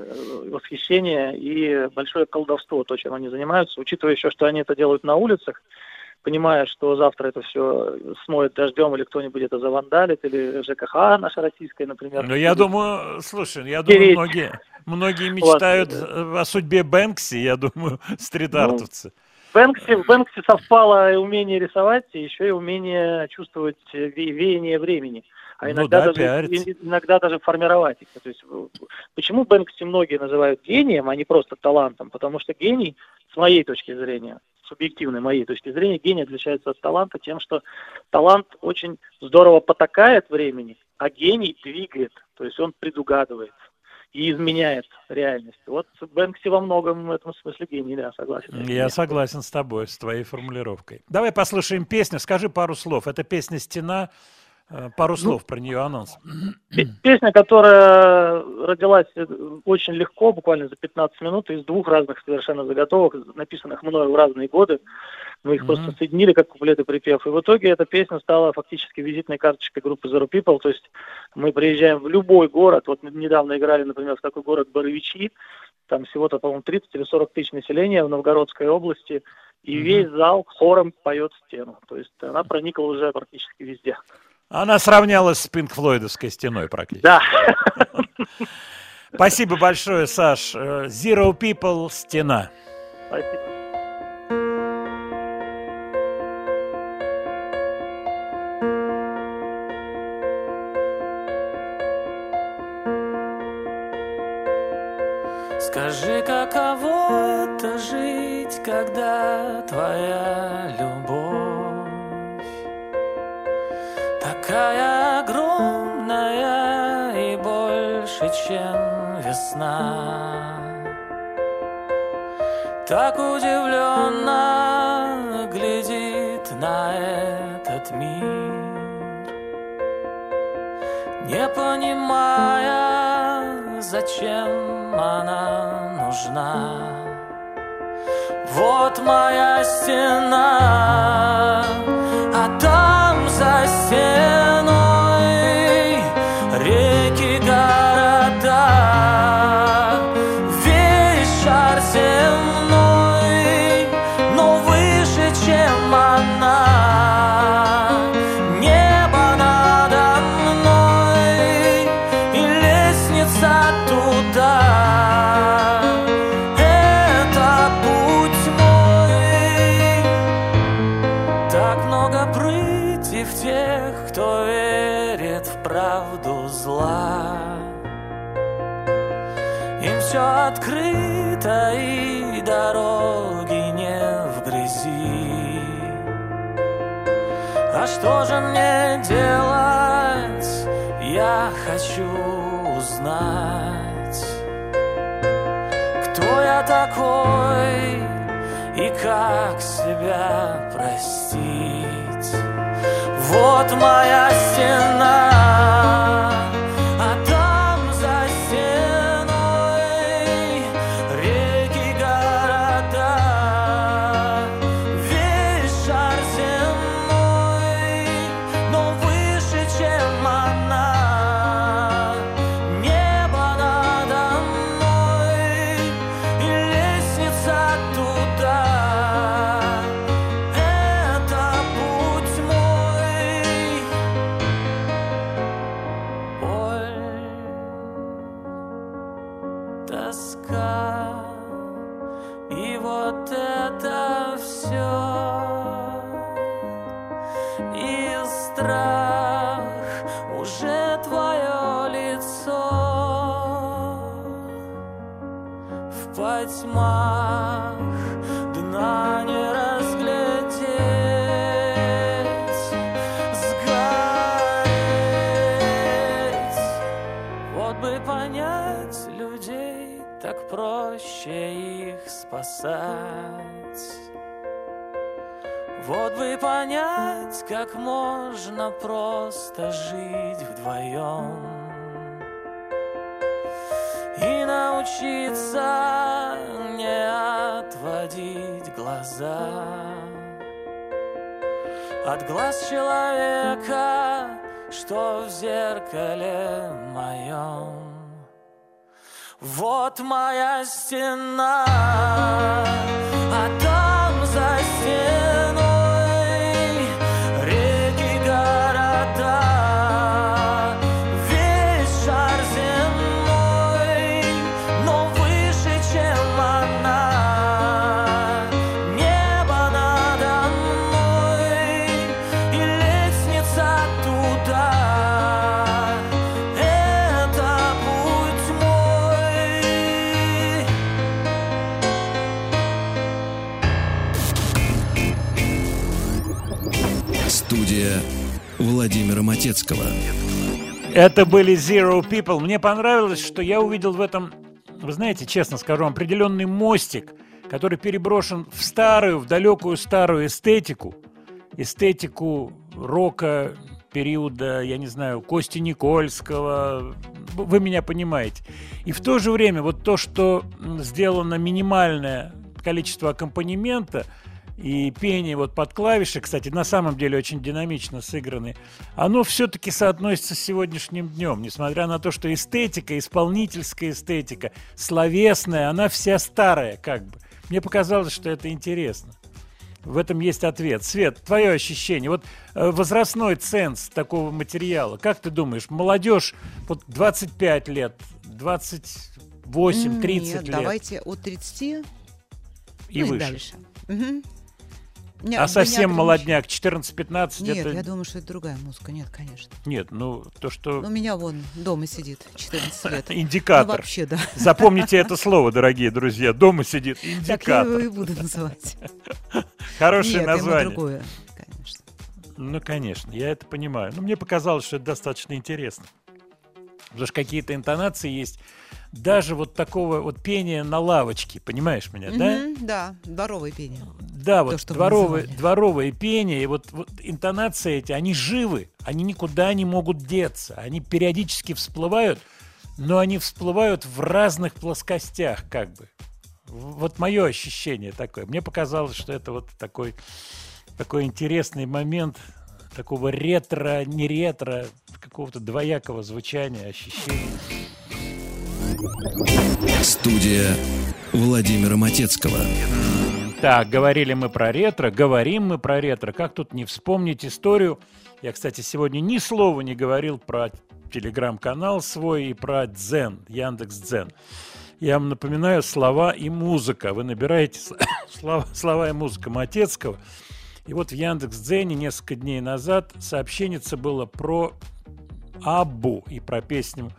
восхищение и большое колдовство, то, чем они занимаются, учитывая еще, что они это делают на улицах, понимая, что завтра это все смоет дождем, или кто-нибудь это завандалит, или ЖКХ наша российская, например. Ну, я думаю, слушай, я думаю, многие, многие мечтают о судьбе Бэнкси, я думаю, стрит-артовцы. Бэнкси, в Бэнкси совпало и умение рисовать, и еще и умение чувствовать веяние времени, а иногда, ну, да, даже, иногда даже формировать их. То есть, почему Бэнкси многие называют гением, а не просто талантом? Потому что гений, с моей точки зрения, субъективной моей точки зрения, гений отличается от таланта тем, что талант очень здорово потакает времени, а гений двигает, то есть он предугадывает и изменяет реальность. Вот Бэнкси во многом в этом смысле гений, да, согласен. Я согласен с тобой, с твоей формулировкой. Давай послушаем песню, скажи пару слов. Это песня «Стена», пару слов про нее, анонс. Песня, которая родилась очень легко, буквально за пятнадцать минут, из двух разных совершенно заготовок, написанных мною в разные годы. Мы их mm-hmm. просто соединили, как куплет и припев. И в итоге эта песня стала фактически визитной карточкой группы Zero People. То есть мы приезжаем в любой город. Вот мы недавно играли, например, в такой город Боровичи. Там всего-то, по-моему, тридцать или сорок тысяч населения в Новгородской области. И mm-hmm. весь зал хором поет «Стену». То есть она проникла уже практически везде. Она сравнялась с пинк-флойдовской стеной практически. Да. Спасибо большое, Саш. Zero People, «Стена». Спасибо. Скажи, каково это жить, когда твоя любовь такая огромная и больше, чем весна. Так удивленно глядит на этот мир, не понимая, зачем она нужна. Вот моя стена, а там за стеной реки, города, весь шар земной, но выше, чем она. Небо надо мной и лестница туда. Это путь мой. Так много против тех, кто верит в правду зла. Им все открыто и дороги не в грязи. А что же мне делать? Я хочу узнать, кто я такой и как себя простить. Вот моя стена, а там за стеной реки, города, весь шар земной, но выше, чем она. Небо надо мной и лестница туда. Тоска, и вот это все, и страх уже твое лицо в потьмах дна не разглядеть. Понять людей, так проще их спасать. Вот бы понять, как можно просто жить вдвоем и научиться не отводить глаза от глаз человека, что в зеркале моем. Вот моя стена, а там за стеной реки, города, весь шар земной, но выше, чем она. Небо надо мной и лестница туда. Студия Владимира Матецкого. Это были Zero People. Мне понравилось, что я увидел в этом, вы знаете, честно скажу, определенный мостик, который переброшен в старую, в далекую старую эстетику. Эстетику рока периода, я не знаю, Кости Никольского. Вы меня понимаете. И в то же время вот то, что сделано минимальное количество аккомпанемента, и пение вот под клавиши, кстати, на самом деле очень динамично сыграны, оно все-таки соотносится с сегодняшним днем, несмотря на то, что эстетика, исполнительская эстетика, словесная, она вся старая, как бы. Мне показалось, что это интересно. В этом есть ответ. Свет, твое ощущение, вот возрастной ценз такого материала, как ты думаешь, молодежь, вот двадцать пять лет, двадцать восемь, тридцать Нет, лет? Давайте от тридцати и, ну, выше. И дальше. Угу. Нет, а совсем молодняк, четырнадцать-пятнадцать? Нет, это... я думаю, что это другая музыка. Нет, конечно. Нет, ну то, что... У меня вон дома сидит четырнадцать лет. Индикатор. Ну, вообще, да. Запомните это слово, дорогие друзья. Дома сидит индикатор. Так я его и буду называть. Хорошее Нет, название. Нет, другое, конечно. Ну, конечно, я это понимаю. Но мне показалось, что это достаточно интересно. Потому что какие-то интонации есть. Даже вот такого вот пения на лавочке, понимаешь меня, mm-hmm, да? Да, дворовое пение. Да, вот то, дворовое, дворовое пение, и вот, вот интонации эти, они живы, они никуда не могут деться, они периодически всплывают, но они всплывают в разных плоскостях, как бы. Вот мое ощущение такое. Мне показалось, что это вот такой, такой интересный момент такого ретро, не ретро, какого-то двоякого звучания, ощущения. Студия Владимира Матецкого. Так, говорили мы про ретро, говорим мы про ретро. Как тут не вспомнить историю? Я, кстати, сегодня ни слова не говорил про телеграм-канал свой и про Дзен, Яндекс.Дзен. Я вам напоминаю, слова и музыка. Вы набираете слова, слова и музыка Матецкого. И вот в Яндекс.Дзене несколько дней назад сообщеница было про Аббу и про песню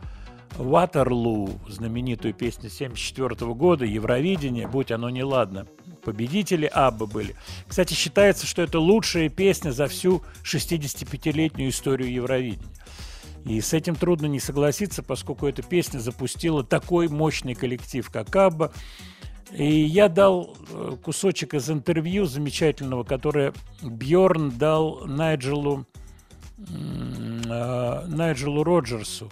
«Waterloo», знаменитую песню семьдесят четвёртого года, Евровидение, будь оно неладно. Победители Аббы были. Кстати, считается, что это лучшая песня за всю шестидесятипятилетнюю историю Евровидения. И с этим трудно не согласиться, поскольку эта песня запустила такой мощный коллектив, как Абба. И я дал кусочек из интервью замечательного, которое Бьорн дал Найджелу, Найджелу Роджерсу,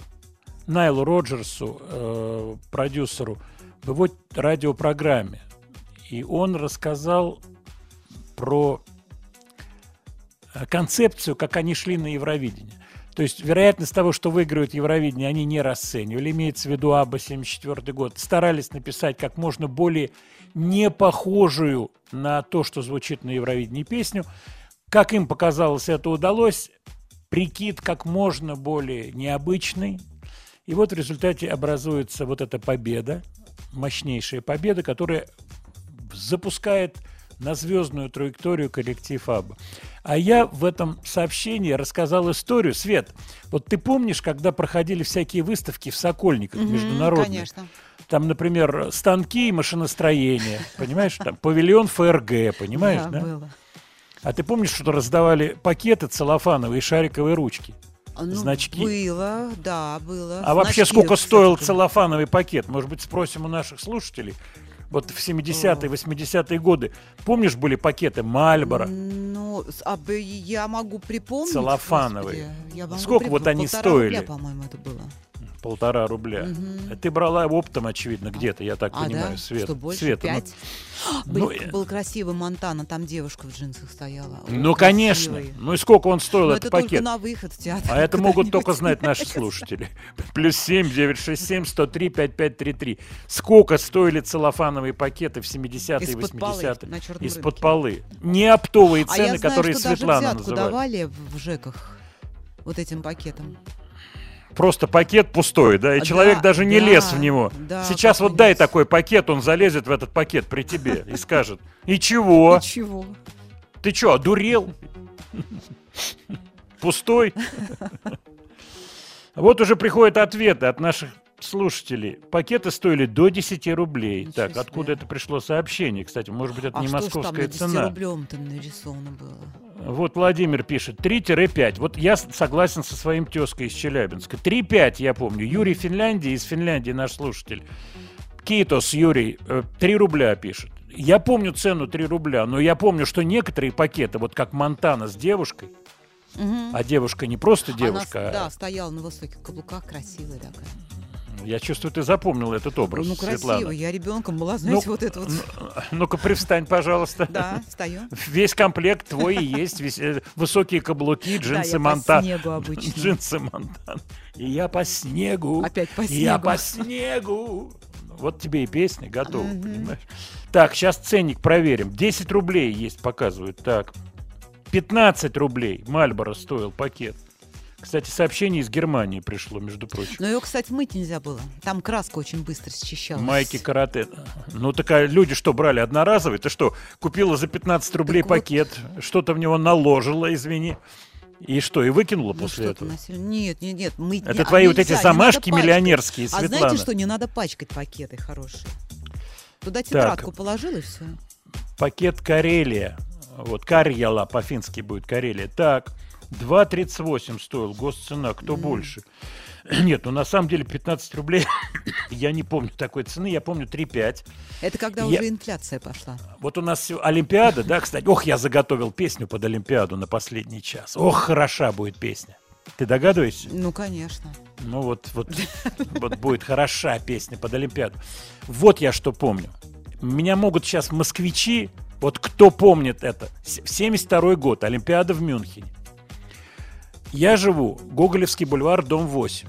Найлу Роджерсу, продюсеру, в его радиопрограмме. И он рассказал про концепцию, как они шли на Евровидение. То есть вероятность того, что выиграют Евровидение, они не расценивали. Имеется в виду АББА, семьдесят четвёртый год. Старались написать как можно более непохожую на то, что звучит на Евровидении, песню. Как им показалось, это удалось. Прикид как можно более необычный. И вот в результате образуется вот эта победа, мощнейшая победа, которая запускает на звездную траекторию коллектив АББА. А я в этом сообщении рассказал историю. Свет, вот ты помнишь, когда проходили всякие выставки в Сокольниках mm-hmm, международные? Конечно. Там, например, станки и машиностроение, понимаешь? Там павильон ФРГ, понимаешь, да? Да, было. А ты помнишь, что раздавали пакеты целлофановые и шариковые ручки? Ну, значки. Было, да, было. А значки, вообще сколько стоил целлофановый пакет? Может быть, спросим у наших слушателей. Вот в семидесятые, восьмидесятые годы, помнишь, были пакеты Мальборо? Ну, а, я могу припомнить. Целлофановые. Могу Сколько прип... вот они Полтора стоили? Полтора рубля, по-моему, это было. Полтора рубля. Угу. Ты брала оптом, очевидно, где-то, я так а, понимаю, да? Свет. Что больше, Света, пять? Ну, Блин, ну, был красивый Монтана, там девушка в джинсах стояла. Ну, Ой, конечно. Красивый. Ну и сколько он стоил, Но этот это пакет? Это только на выход в театр. А это могут только знать наши слушатели. Плюс семь девятьсот шестьдесят семь сто три пятьдесят пять тридцать три. Сколько стоили целлофановые пакеты в семидесятые, восьмидесятые? Из-под полы. Не оптовые цены, а я знаю, которые Светлана называет. Взятку давали в ЖЭКах вот этим пакетом. Просто пакет пустой, да, и человек да, даже не да, лез в него. Да, сейчас вот дай такой пакет, он залезет в этот пакет при тебе и скажет: «И чего? И чего? Ты что, одурел? Пустой?» Вот уже приходят ответы от наших слушателей. Пакеты стоили до десяти рублей. Ничего так, себе. Откуда это пришло сообщение? Кстати, может быть, это а не московская цена. А что там на десяти рублём-то нарисовано было? Вот Владимир пишет, три-пять. Вот я согласен со своим тезкой из Челябинска. три-пять, я помню. Юрий Финляндии, из Финляндии наш слушатель. Китос Юрий, три рубля пишет. Я помню цену три рубля, но я помню, что некоторые пакеты, вот как Монтана с девушкой, угу. А девушка не просто девушка. Она, а... Да, стояла на высоких каблуках, красивая такая. Я чувствую, ты запомнил этот образ, ну, красиво, Светлана. Я ребенком была, знаете, ну, вот это вот. Ну-ка, привстань, пожалуйста. Да, встаю. Весь комплект твой и есть. Весь, э, высокие каблуки, джинсы Монтан. Да, я по снегу обычно. Джинсы Монтан. И я по снегу. Опять по снегу. Я по снегу. Вот тебе и песня готова, mm-hmm. понимаешь? Так, сейчас ценник проверим. десять рублей есть, показывают. Так, пятнадцать рублей Мальборо стоил пакет. Кстати, сообщение из Германии пришло, между прочим. Но его, кстати, мыть нельзя было. Там краска очень быстро счищалась. Майки карате. Ну, такая, люди что, брали одноразовые? Ты что, купила за пятнадцать рублей так пакет, вот... что-то в него наложила, извини. И что, и выкинула ну, после этого? Насилие. Нет, нет, нет. Мыть Это не... твои а вот нельзя, эти замашки миллионерские, Светлана. А знаете что, не надо пачкать пакеты хорошие. Туда тетрадку так. положила и все. Пакет Карелия. Вот, Карьяла по-фински будет Карелия. Так. два тридцать восемь стоил госцена, кто mm. больше? Нет, ну на самом деле пятнадцать рублей я не помню такой цены, я помню три пять. Это когда я... уже инфляция пошла. Вот у нас Олимпиада, да, кстати. Ох, я заготовил песню под Олимпиаду на последний час. Ох, хороша будет песня. Ты догадываешься? Ну, конечно. Ну вот, вот, вот будет хороша песня под Олимпиаду. Вот я что помню. Меня могут сейчас москвичи, вот кто помнит это, семьдесят второй год, Олимпиада в Мюнхене. Я живу, Гоголевский бульвар, дом восемь.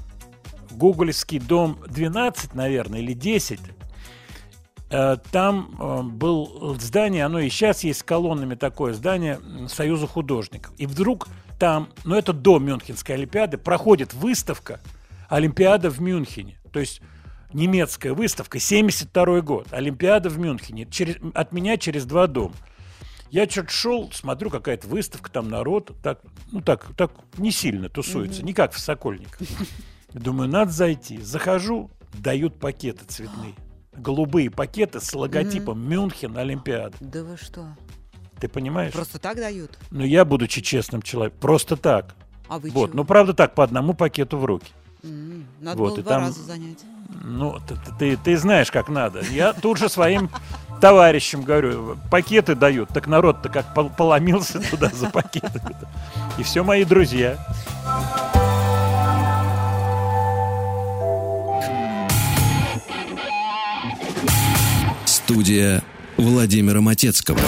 Гоголевский дом двенадцать, наверное, или десять. Там было здание, оно и сейчас есть с колоннами такое, здание Союза художников. И вдруг там, ну это до Мюнхенской Олимпиады, проходит выставка «Олимпиада в Мюнхене». То есть немецкая выставка, семьдесят второй год, «Олимпиада в Мюнхене». Через, от меня через два дома. Я что-то шел, смотрю, какая-то выставка, там народ, так, ну так, так не сильно тусуется, mm-hmm. не как в Сокольниках. Думаю, надо зайти. Захожу, дают пакеты цветные, голубые пакеты с логотипом mm-hmm. Мюнхен, Олимпиада. Да вы что? Ты понимаешь? Просто так дают? Ну я, будучи честным человеком, просто так. А вы вот, чего? Ну правда так, по одному пакету в руки. Mm-hmm. Надо вот, было два там... раза занять. Ну, ты, ты, ты знаешь, как надо. Я тут же своим товарищам говорю, пакеты дают. Так народ-то как поломился туда за пакетами. И все мои друзья. Студия Владимира Матецкого.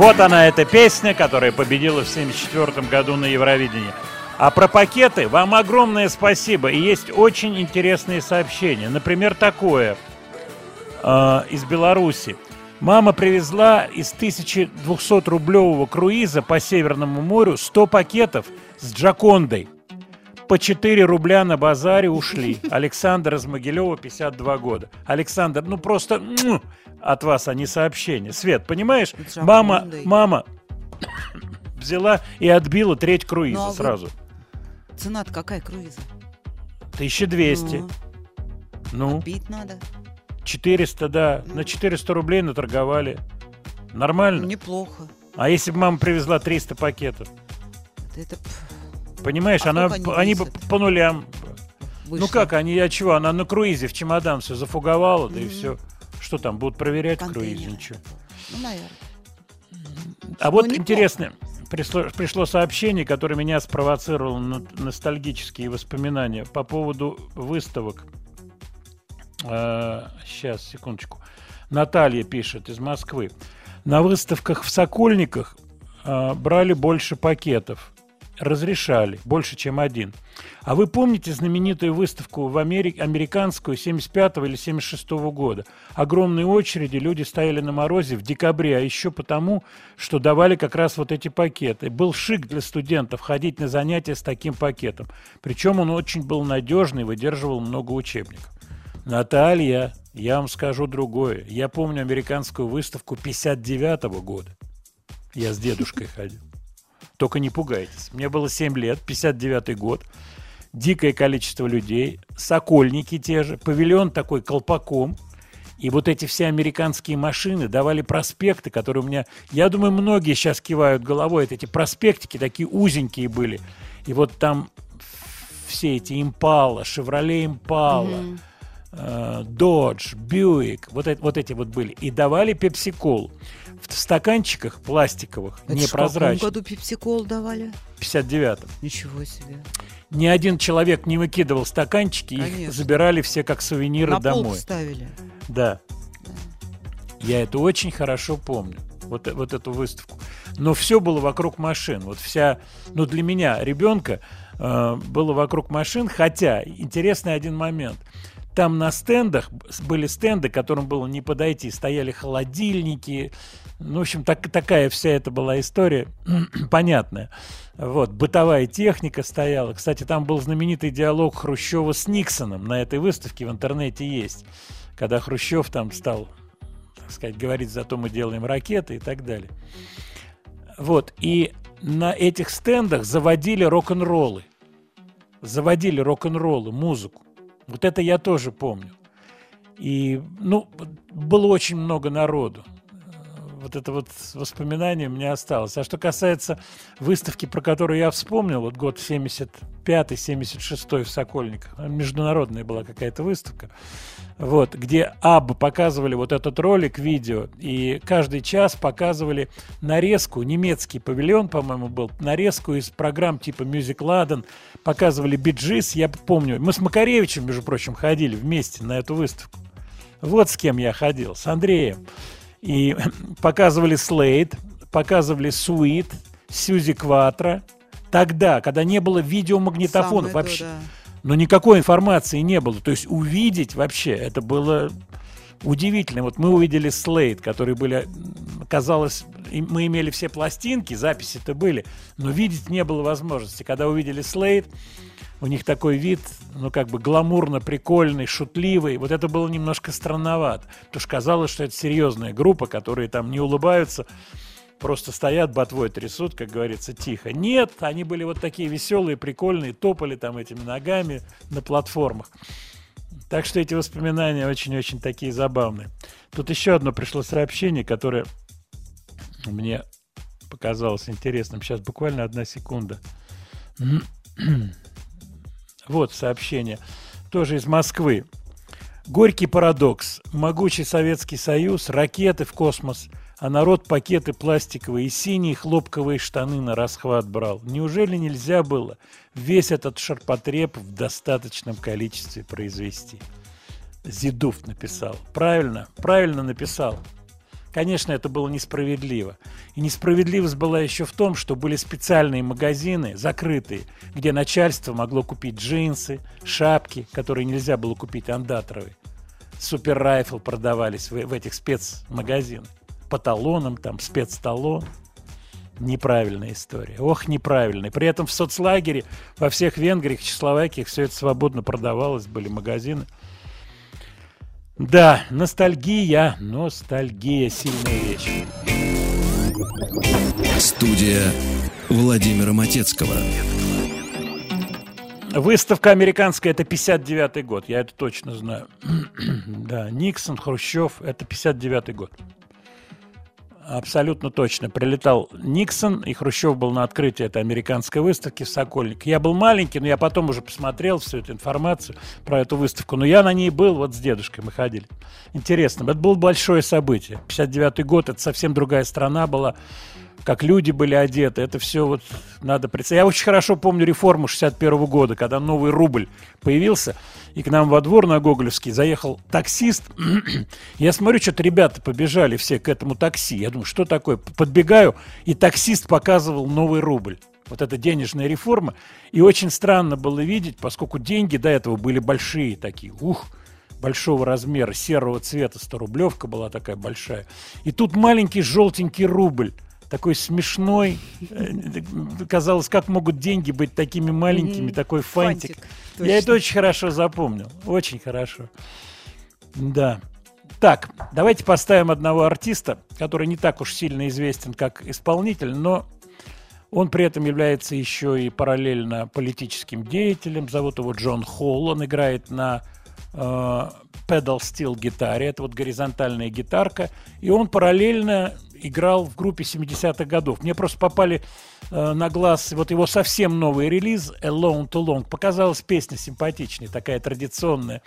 Вот она, эта песня, которая победила в семьдесят четвёртом году на Евровидении. А про пакеты вам огромное спасибо. И есть очень интересные сообщения. Например, такое э, из Беларуси. Мама привезла из тысяча двухсотрублёвого круиза по Северному морю сто пакетов с Джокондой. По четыре рубля на базаре ушли. Александр из Могилева, пятьдесят два года. Александр, ну просто от вас, а не сообщение. Свет, понимаешь, мама, мама взяла и отбила треть круиза ну, а сразу. Вы... Цена-то какая круиза? тысяча двести. Ну, ну. Отбить надо. четыреста, да. Ну. На четыреста рублей наторговали. Нормально? Неплохо. А если бы мама привезла триста пакетов? Это... Понимаешь, а она, они, они бы по нулям. Вышли. Ну как они, а чего? Она на круизе в чемодан все зафуговала, mm-hmm. да и все. Что там, будут проверять круиз? Ничего. Ну, наверное. А ну, вот интересно, пришло, пришло сообщение, которое меня спровоцировало на ностальгические воспоминания по поводу выставок. А, сейчас, секундочку. Наталья пишет из Москвы. На выставках в Сокольниках а, брали больше пакетов. Разрешали, больше, чем один. А вы помните знаменитую выставку в Америке, американскую семьдесят пятого или семьдесят шестого года? Огромные очереди, люди стояли на морозе в декабре, а еще потому, что давали как раз вот эти пакеты. Был шик для студентов ходить на занятия с таким пакетом. Причем он очень был надежный, выдерживал много учебников. Наталья, я вам скажу другое. Я помню американскую выставку пятьдесят девятого года. Я с дедушкой ходил. Только не пугайтесь. Мне было семь лет, пятьдесят девятый год. Дикое количество людей. Сокольники те же. Павильон такой колпаком. И вот эти все американские машины давали проспекты, которые у меня... Я думаю, многие сейчас кивают головой. Это эти проспектики такие узенькие были. И вот там все эти Импала, Шевроле Импала, Dodge, Buick, вот, вот эти вот были. И давали пепсикол в стаканчиках пластиковых, это непрозрачных. В каком году пепсикол давали? В пятьдесят девятом. Ничего себе. Ни один человек не выкидывал стаканчики. Конечно. Их забирали все как сувениры на домой. На полку ставили. Да. Я это очень хорошо помню, вот, вот эту выставку. Но все было вокруг машин. Вот вся, ну, для меня, ребенка, э, было вокруг машин. Хотя, интересный один момент. Там на стендах были стенды, к которым было не подойти. Стояли холодильники. Ну, в общем, так, такая вся это была история понятная. Вот, бытовая техника стояла. Кстати, там был знаменитый диалог Хрущева с Никсоном. На этой выставке в интернете есть. Когда Хрущев там стал... сказать, говорит, зато мы делаем ракеты и так далее. Вот, и на этих стендах заводили рок-н-роллы. Заводили рок-н-роллы, музыку. Вот это я тоже помню. И, ну, было очень много народу. Вот это вот воспоминание у меня осталось. А что касается выставки, про которую я вспомнил, вот год семьдесят пятый семьдесят шестой в Сокольниках, международная была какая-то выставка, вот, где АББА показывали вот этот ролик, видео, и каждый час показывали нарезку, немецкий павильон, по-моему, был, нарезку из программ типа Music Ладен, показывали Биджис, я помню, мы с Макаревичем, между прочим, ходили вместе на эту выставку. Вот с кем я ходил, с Андреем. И показывали Слейд, показывали Суит, Сьюзи Кватро. Тогда, когда не было видеомагнитофонов вообще, да. Но никакой информации не было. То есть увидеть вообще, это было удивительно. Вот мы увидели Слейд, которые были, казалось, мы имели все пластинки, записи-то были, но видеть не было возможности. Когда увидели Слейд, у них такой вид, ну, как бы гламурно, прикольный, шутливый. Вот это было немножко странновато. Потому что казалось, что это серьезная группа, которые там не улыбаются, просто стоят, ботвой трясут, как говорится, тихо. Нет, они были вот такие веселые, прикольные, топали там этими ногами на платформах. Так что эти воспоминания очень-очень такие забавные. Тут еще одно пришло сообщение, которое мне показалось интересным. Сейчас буквально одна секунда. Вот сообщение, тоже из Москвы. Горький парадокс. Могучий Советский Союз, ракеты в космос, а народ пакеты пластиковые и синие хлопковые штаны на расхват брал. Неужели нельзя было весь этот ширпотреб в достаточном количестве произвести? Зидуф написал. Правильно, правильно написал. Конечно, это было несправедливо. И несправедливость была еще в том, что были специальные магазины, закрытые, где начальство могло купить джинсы, шапки, которые нельзя было купить андаторовые. Суперрайфл продавались в, в этих спецмагазинах. По талонам, там, спецталон. Неправильная история. Ох, неправильная. При этом в соцлагере во всех Венгриях, Чехословакиях все это свободно продавалось, были магазины. Да, ностальгия, ностальгия, сильная вещь. Студия Владимира Матецкого. Выставка американская, это пятьдесят девятый год, я это точно знаю. Да, Никсон, Хрущев, это пятьдесят девятый год. Абсолютно точно. Прилетал Никсон, и Хрущев был на открытии этой американской выставки в Сокольниках. Я был маленький, но я потом уже посмотрел всю эту информацию про эту выставку. Но я на ней был, вот с дедушкой мы ходили. Интересно. Это было большое событие. пятьдесят девятый год, это совсем другая страна была, как люди были одеты. Это все вот надо представить. Я очень хорошо помню реформу шестьдесят первого года, когда новый рубль появился. И к нам во двор на Гоголевский заехал таксист. Я смотрю, что-то ребята побежали все к этому такси. Я думаю, что такое? Подбегаю, и таксист показывал новый рубль. Вот это денежная реформа. И очень странно было видеть, поскольку деньги до этого были большие такие. Ух, большого размера, серого цвета. сто рублевка была такая большая. И тут маленький желтенький рубль. Такой смешной. Казалось, как могут деньги быть такими маленькими, mm-hmm. такой фантик. фантик Я точно. Это очень хорошо запомнил. Очень хорошо. Да. Так, давайте поставим одного артиста, который не так уж сильно известен как исполнитель, но он при этом является еще и параллельно политическим деятелем. Зовут его Джон Холл. Он играет на pedal steel гитаре, это вот горизонтальная гитарка, и он параллельно играл в группе семидесятых годов. Мне просто попали э, на глаз вот его совсем новый релиз «Alone Too Long». Показалась песня симпатичная, такая традиционная,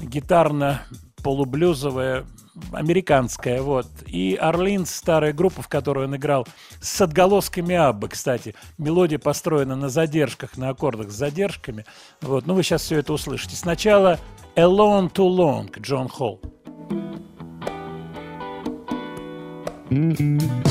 гитарно-полублюзовая, американская. Вот. И «Орлинс», старая группа, в которой он играл, с отголосками Аббы, кстати. Мелодия построена на задержках, на аккордах с задержками. Вот. Ну, вы сейчас все это услышите. Сначала «Alone Too Long», Джон Холл. Mm-hmm.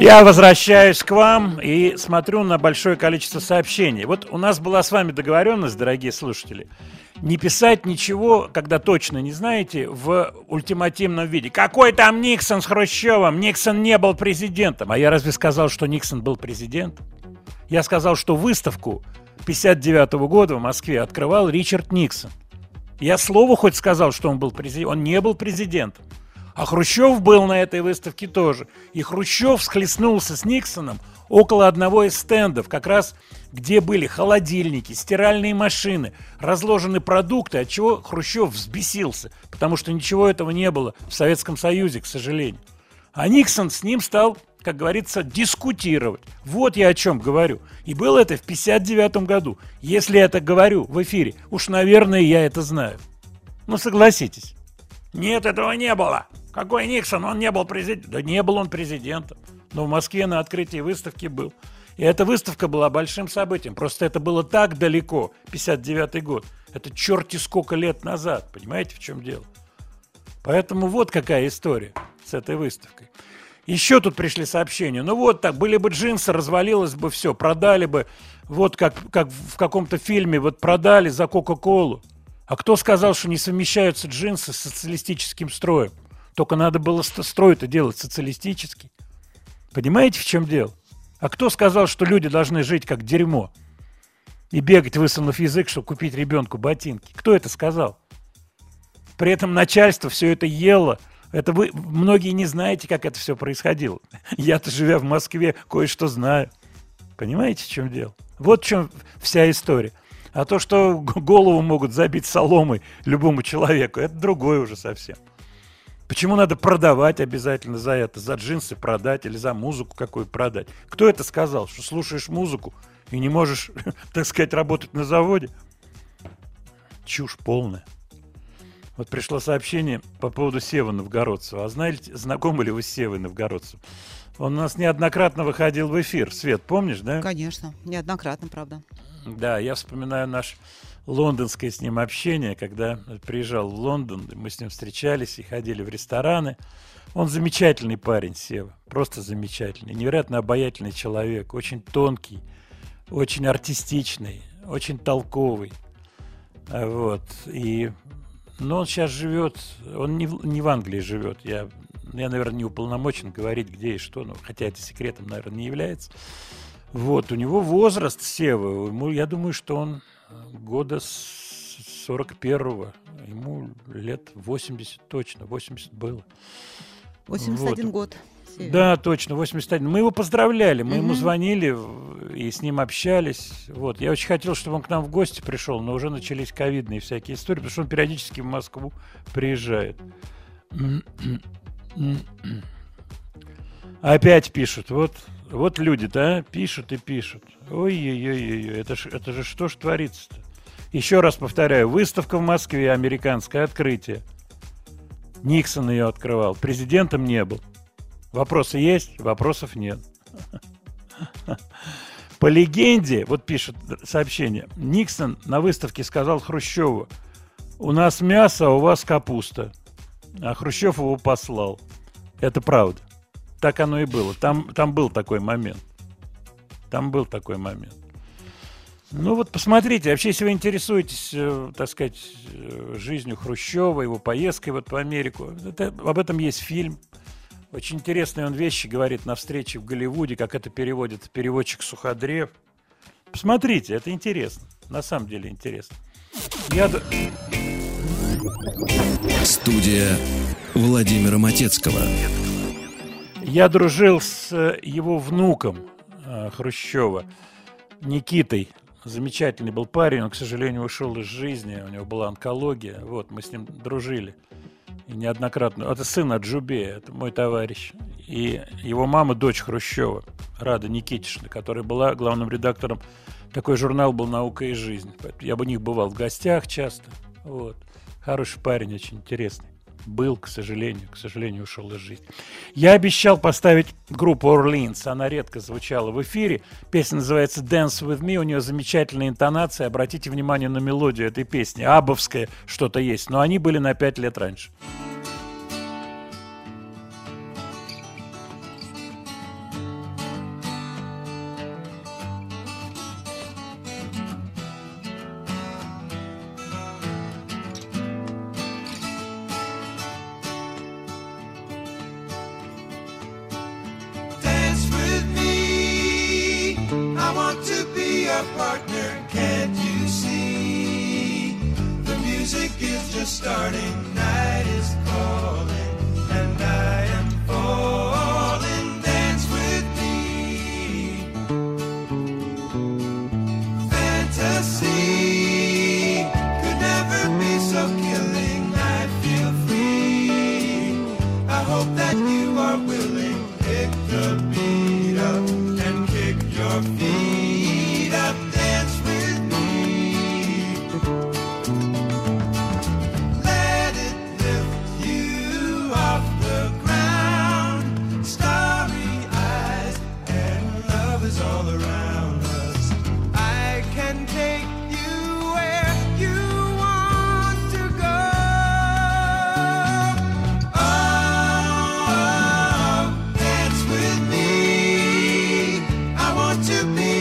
Я возвращаюсь к вам и смотрю на большое количество сообщений. Вот у нас была с вами договоренность, дорогие слушатели, не писать ничего, когда точно не знаете, в ультимативном виде. Какой там Никсон с Хрущевым? Никсон не был президентом. А я разве сказал, что Никсон был президентом? Я сказал, что выставку пятьдесят девятого года в Москве открывал Ричард Никсон. Я слово хоть сказал, что он был президентом. Он не был президентом. А Хрущев был на этой выставке тоже. И Хрущев схлестнулся с Никсоном около одного из стендов, как раз где были холодильники, стиральные машины, разложены продукты, от чего Хрущев взбесился, потому что ничего этого не было в Советском Союзе, к сожалению. А Никсон с ним стал, как говорится, дискутировать. Вот я о чем говорю. И было это в пятьдесят девятом году. Если я это говорю в эфире, уж, наверное, я это знаю. Ну, согласитесь. Нет, этого не было. Какой Никсон? Он не был президентом. Да не был он президентом. Но в Москве на открытии выставки был. И эта выставка была большим событием. Просто это было так далеко, пятьдесят девятый год. Это черти сколько лет назад. Понимаете, в чем дело? Поэтому вот какая история с этой выставкой. Еще тут пришли сообщения. Ну вот так, были бы джинсы, развалилось бы все, продали бы. Вот как, как в каком-то фильме вот продали за Кока-Колу. А кто сказал, что не совмещаются джинсы с социалистическим строем? Только надо было строй-то делать социалистический. Понимаете, в чем дело? А кто сказал, что люди должны жить как дерьмо и бегать, высунув язык, чтобы купить ребенку ботинки? Кто это сказал? При этом начальство все это ело. Это вы многие не знаете, как это все происходило. Я-то, живя в Москве, кое-что знаю. Понимаете, в чем дело? Вот в чем вся история. А то, что голову могут забить соломой любому человеку, это другое уже совсем. Почему надо продавать обязательно за это? За джинсы продать или за музыку какую продать? Кто это сказал, что слушаешь музыку и не можешь, так сказать, работать на заводе? Чушь полная. Вот пришло сообщение по поводу Севы Новгородцева. А знаете, знакомы ли вы с Севой Новгородцевым? Он у нас неоднократно выходил в эфир. Свет, помнишь, да? Конечно, неоднократно, правда. Да, я вспоминаю наш лондонское с ним общение, когда приезжал в Лондон, мы с ним встречались и ходили в рестораны. Он замечательный парень, Сева, просто замечательный, невероятно обаятельный человек, очень тонкий, очень артистичный, очень толковый. Вот. И, но он сейчас живет, он не в, не в Англии живет, я, я, наверное, не уполномочен говорить, где и что, но, хотя это секретом, наверное, не является. Вот, у него возраст, Сева, ему, я думаю, что он года сорок первого, ему лет восемьдесят точно, восемьдесят было. восемьдесят один вот. Год. Сева. Да, точно, восемьдесят один. Мы его поздравляли, мы mm-hmm. ему звонили и с ним общались. Вот. Я очень хотел, чтобы он к нам в гости пришел, но уже начались ковидные всякие истории, потому что он периодически в Москву приезжает. Опять пишут, вот... Вот люди-то, а, пишут и пишут. Ой-ой-ой, это, это же что ж творится-то? Еще раз повторяю, выставка в Москве, американское открытие. Никсон ее открывал, президентом не был. Вопросы есть, вопросов нет. По легенде, вот пишет сообщение, Никсон на выставке сказал Хрущеву: у нас мясо, а у вас капуста. А Хрущев его послал. Это правда. Так оно и было. Там, там был такой момент. Там был такой момент. Ну вот посмотрите, вообще, если вы интересуетесь, э, так сказать, жизнью Хрущева, его поездкой вот в Америку, это, об этом есть фильм. Очень интересные он вещи говорит на встрече в Голливуде, как это переводит переводчик Суходрев. Посмотрите, это интересно. На самом деле интересно. Я... Студия Владимира Матецкого. Я дружил с его внуком Хрущева, Никитой. Замечательный был парень, он, к сожалению, ушел из жизни, у него была онкология. Вот, мы с ним дружили и неоднократно. Это сын Аджубея, это мой товарищ. И его мама, дочь Хрущева, Рада Никитична, которая была главным редактором. Такой журнал был «Наука и жизнь». Я бы у них бывал в гостях часто. Вот. Хороший парень, очень интересный. Был, к сожалению, к сожалению, ушел из жизни. Я обещал поставить группу «Орлинс». Она редко звучала в эфире. Песня называется «Dance with me». У нее замечательная интонация. Обратите внимание на мелодию этой песни. Абовское что-то есть. Но они были на пять лет раньше. To be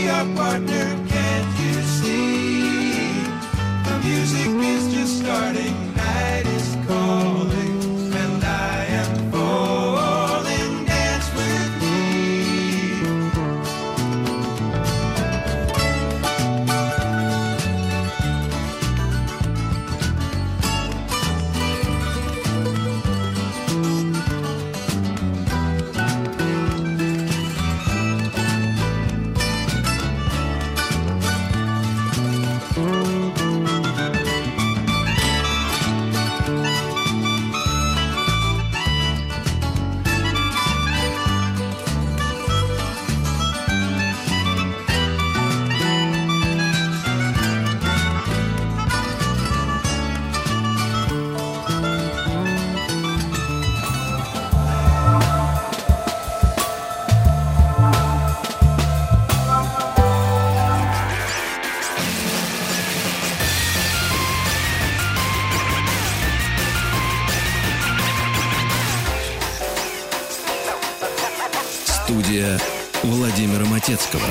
Студия Владимира Матецкого.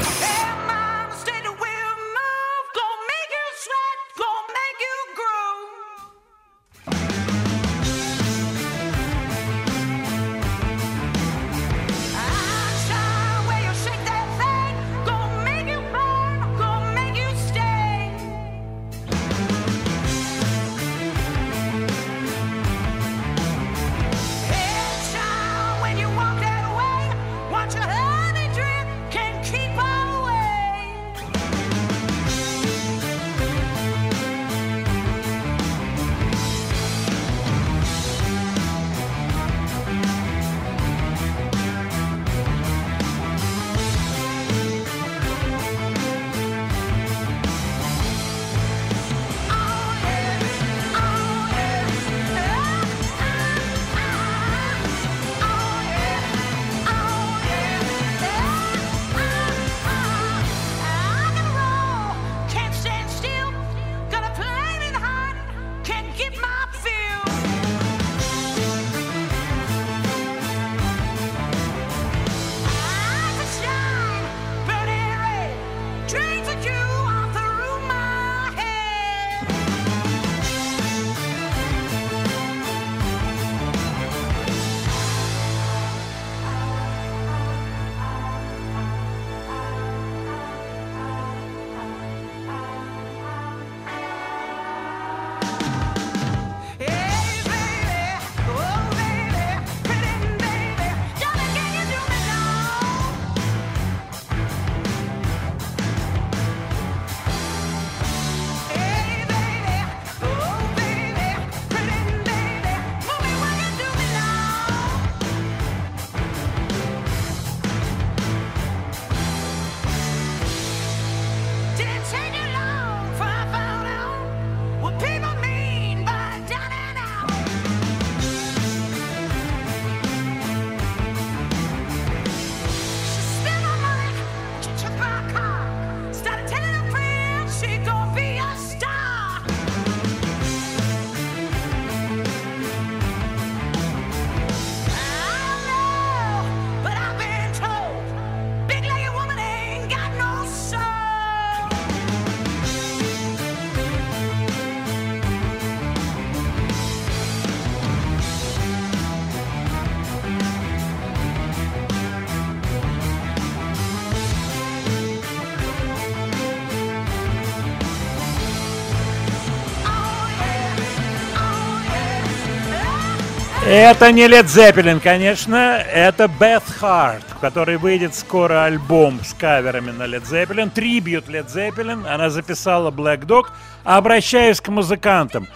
Это не Led Zeppelin, конечно, это Beth Hart, в которой выйдет скоро альбом с каверами на Led Zeppelin, трибьют Led Zeppelin, она записала Black Dog. Обращаюсь к музыкантам.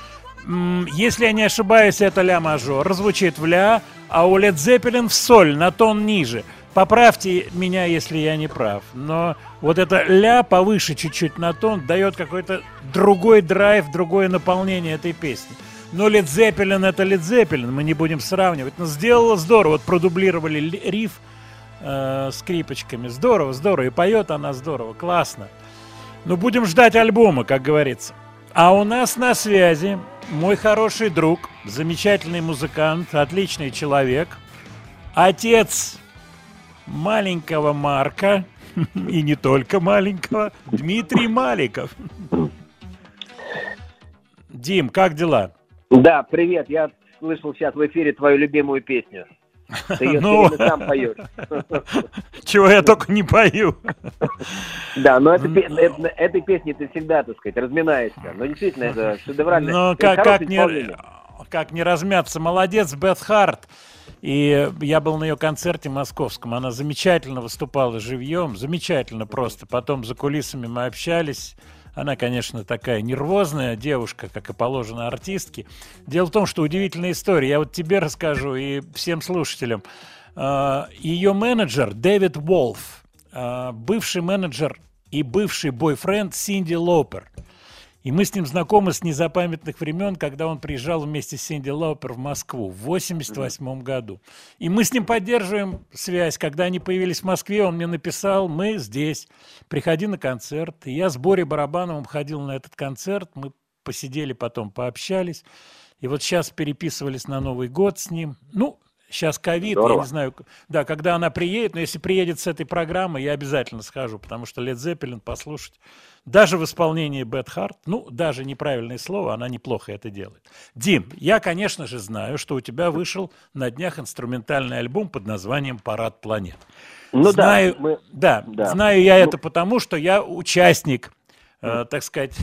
Если я не ошибаюсь, это ля мажор, звучит в ля, а у Led Zeppelin в соль, на тон ниже. Поправьте меня, если я не прав, но вот это ля повыше чуть-чуть на тон дает какой-то другой драйв, другое наполнение этой песни. Но Led Zeppelin — это Led Zeppelin, мы не будем сравнивать. Но сделала здорово, вот продублировали риф э, скрипочками. Здорово, здорово, и поет она здорово, классно. Но будем ждать альбома, как говорится. А у нас на связи мой хороший друг, замечательный музыкант, отличный человек, отец маленького Марка, и не только маленького, Дмитрий Маликов. Дим, как дела? Да, привет, я слышал сейчас в эфире твою любимую песню. Ты ее ну... все время сам поешь. Чего я только не пою. Да, но это, это, этой песней ты всегда, так сказать, разминаешься. Ну, действительно, это шедеврально. Ну, как, как, не, как не размяться. Молодец, Бет Харт. И я был на ее концерте московском. Она замечательно выступала живьем, замечательно просто. Потом за кулисами мы общались. Она, конечно, такая нервозная девушка, как и положено артистке. Дело в том, что удивительная история. Я вот тебе расскажу и всем слушателям. Ее менеджер Дэвид Волф, бывший менеджер и бывший бойфренд Синди Лопер. И мы с ним знакомы с незапамятных времен, когда он приезжал вместе с Синди Лаупер в Москву в восемьдесят восьмом году. И мы с ним поддерживаем связь. Когда они появились в Москве, он мне написал: мы здесь, приходи на концерт. И я с Борей Барабановым ходил на этот концерт. Мы посидели потом, пообщались. И вот сейчас переписывались на Новый год с ним. Ну, Сейчас ковид, я не знаю, да, когда она приедет, но если приедет с этой программы, я обязательно схожу, потому что Led Zeppelin послушать, даже в исполнении Beth Hart, ну, даже неправильное слово, она неплохо это делает. Дим, я, конечно же, знаю, что у тебя вышел на днях инструментальный альбом под названием «Парад планет». Ну знаю, да, мы... да, да, знаю я ну... это потому, что я участник, э, так сказать,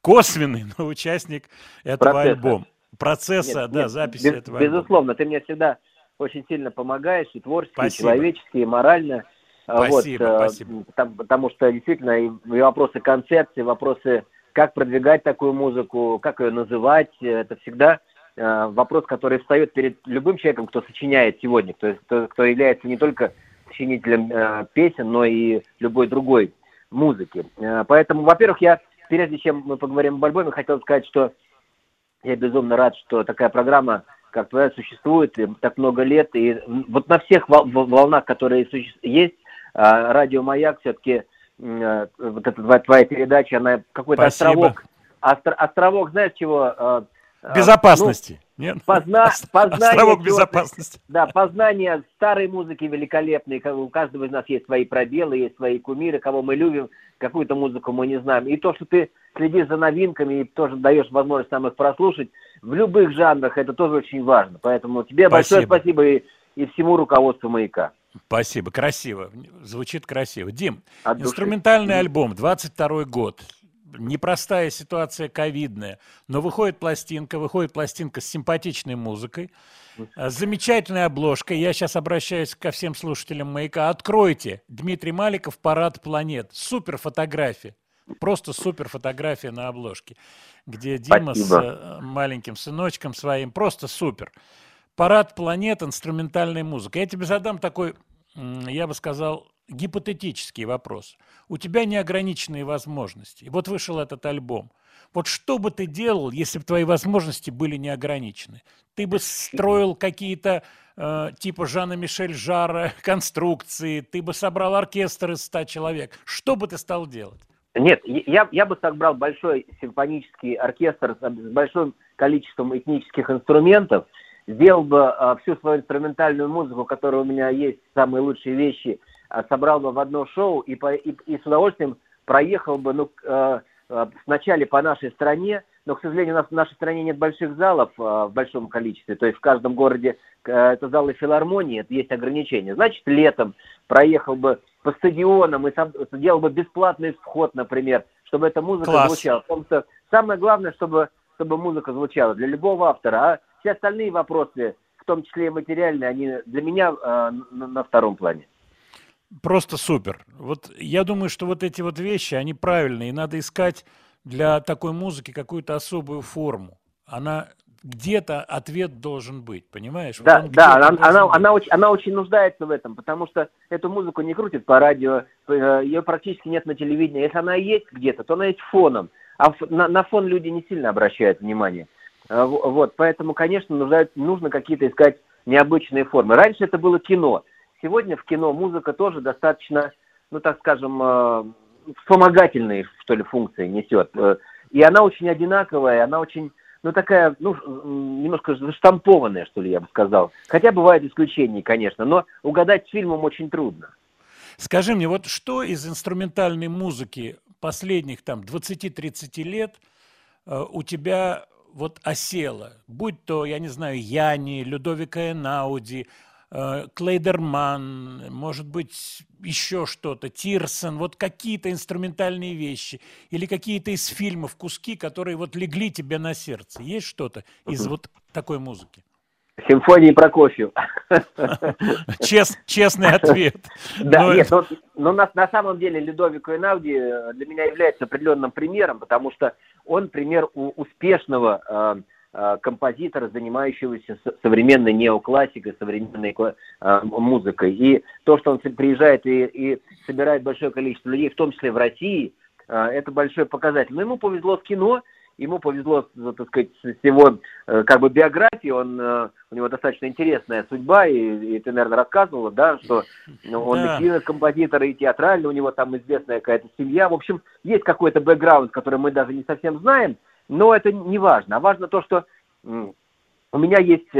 косвенный, но участник этого Процесса. альбома. Процесса, нет, да, нет, записи без, этого. Безусловно, ты мне всегда очень сильно помогаешь, и творчески, спасибо, и человечески, и морально. Спасибо, вот, спасибо. Там, потому что действительно и вопросы концепции, вопросы, как продвигать такую музыку, как ее называть, это всегда э, вопрос, который встает перед любым человеком, кто сочиняет сегодня, кто, кто, кто является не только сочинителем э, песен, но и любой другой музыки. Э, поэтому, во-первых, я, прежде чем мы поговорим об альбоме, хотел сказать, что я безумно рад, что такая программа, как твоя, существует и так много лет. И вот на всех волнах, которые есть, радио «Маяк» все-таки, вот эта твоя передача, она какой-то островок, остр, островок, знаешь чего? Безопасности. Ну, нет? Позна, познание, островок безопасности. Да, познание старой музыки великолепной. У каждого из нас есть свои пробелы, есть свои кумиры, кого мы любим, какую-то музыку мы не знаем. И то, что ты следишь за новинками и тоже даешь возможность нам их прослушать в любых жанрах, это тоже очень важно. Поэтому тебе спасибо. большое спасибо и, и всему руководству «Маяка». Спасибо, красиво, звучит красиво. Дим, инструментальный альбом, двадцать второй год, непростая ситуация ковидная, но выходит пластинка, выходит пластинка с симпатичной музыкой, с замечательной обложкой. Я сейчас обращаюсь ко всем слушателям «Маяка». Откройте Дмитрий Маликов «Парад планет». Супер фотография. Просто супер фотография на обложке, где Дима Спасибо. с маленьким сыночком своим. Просто супер. «Парад планет», инструментальная музыка. Я тебе задам такой, я бы сказал, гипотетический вопрос. У тебя неограниченные возможности. Вот вышел этот альбом. Вот что бы ты делал, если бы твои возможности были неограничены? Ты бы строил какие-то э, типа Жана Мишель Жара конструкции, ты бы собрал оркестр из ста человек. Что бы ты стал делать? Нет, я, я бы собрал большой симфонический оркестр с большим количеством этнических инструментов, сделал бы э, всю свою инструментальную музыку, которая у меня есть, самые лучшие вещи, э, собрал бы в одно шоу и, по, и, и с удовольствием проехал бы ну, э, э, сначала по нашей стране, но, к сожалению, у нас в нашей стране нет больших залов э, в большом количестве, то есть в каждом городе э, это залы филармонии, это есть ограничения. Значит, летом проехал бы по стадионам и сам, делал бы бесплатный вход, например, чтобы эта музыка Класс. звучала. Потому что самое главное, чтобы, чтобы музыка звучала для любого автора, а все остальные вопросы, в том числе и материальные, они для меня э, на втором плане. Просто супер. Вот я думаю, что вот эти вот вещи, они правильные. И надо искать для такой музыки какую-то особую форму. Она где-то ответ должен быть, понимаешь? Вот да, он да она, она, быть. Она, очень, она очень нуждается в этом, потому что эту музыку не крутят по радио, ее практически нет на телевидении. Если она есть где-то, то она есть фоном. А на, на фон люди не сильно обращают внимание. Вот, поэтому, конечно, нужно, нужно какие-то искать необычные формы. Раньше это было кино. Сегодня в кино музыка тоже достаточно, ну, так скажем, э, вспомогательные, что ли, функции несет. И она очень одинаковая, она очень, ну, такая, ну, немножко заштампованная, что ли, я бы сказал. Хотя бывают исключения, конечно, но угадать с фильмом очень трудно. Скажи мне, вот что из инструментальной музыки последних, там, двадцати-тридцати лет э, у тебя... вот осела, будь то, я не знаю, Яни, Людовика Энауди, Клейдерман, может быть, еще что-то, Тирсон, вот какие-то инструментальные вещи или какие-то из фильмов куски, которые вот легли тебе на сердце. Есть что-то из вот такой музыки? Симфонии Прокофьев. Честный ответ. Да, нет, но на самом деле Людовико Энауди для меня является определенным примером, потому что он пример успешного композитора, занимающегося современной неоклассикой, современной музыкой. И то, что он приезжает и собирает большое количество людей, в том числе в России, это большой показатель. Но ему повезло в кино. Ему повезло, так сказать, с его как бы биографией, он, у него достаточно интересная судьба, и, и ты, наверное, рассказывала, да, что он да. и кинокомпозитор, и театральный, у него там известная какая-то семья. В общем, есть какой-то бэкграунд, который мы даже не совсем знаем, но это не важно. А важно то, что у меня есть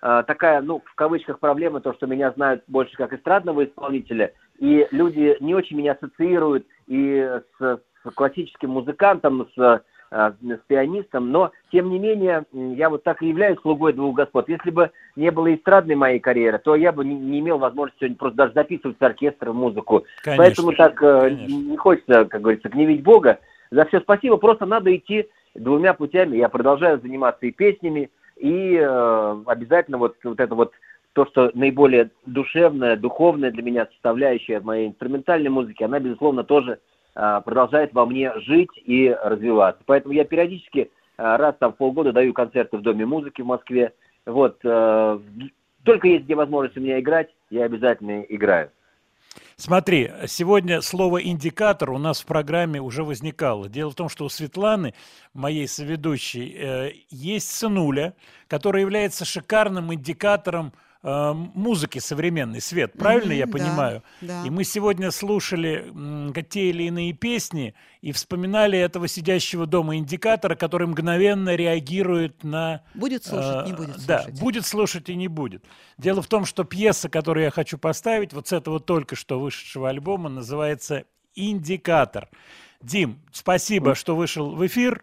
такая, ну, в кавычках, проблема, то, что меня знают больше как эстрадного исполнителя, и люди не очень меня ассоциируют и с, с классическим музыкантом, с, с пианистом, но, тем не менее, я вот так и являюсь слугой двух господ. Если бы не было эстрадной моей карьеры, то я бы не, не имел возможности сегодня просто даже записывать с оркестром музыку. Конечно, поэтому так конечно. Не хочется, как говорится, гневить Бога. За все спасибо, просто надо идти двумя путями. Я продолжаю заниматься и песнями, и э, обязательно вот, вот это вот то, что наиболее душевная, духовная для меня составляющая моей инструментальной музыки, она, безусловно, тоже э, продолжает во мне жить и развиваться. Поэтому я периодически э, раз там в полгода даю концерты в Доме музыки в Москве. Вот, э, только есть где возможность у меня играть, я обязательно играю. Смотри, сегодня слово «индикатор» у нас в программе уже возникало. Дело в том, что у Светланы, моей соведущей, есть сынуля, который является шикарным индикатором музыки современной, Свет, правильно mm-hmm, я понимаю? Да, да. И мы сегодня слушали те или иные песни и вспоминали этого сидящего дома индикатора, который мгновенно реагирует на... Будет слушать, э, не будет слушать. Да, будет слушать и не будет. Дело в том, что пьеса, которую я хочу поставить, вот с этого только что вышедшего альбома, называется «Индикатор». Дим, спасибо, mm-hmm. что вышел в эфир.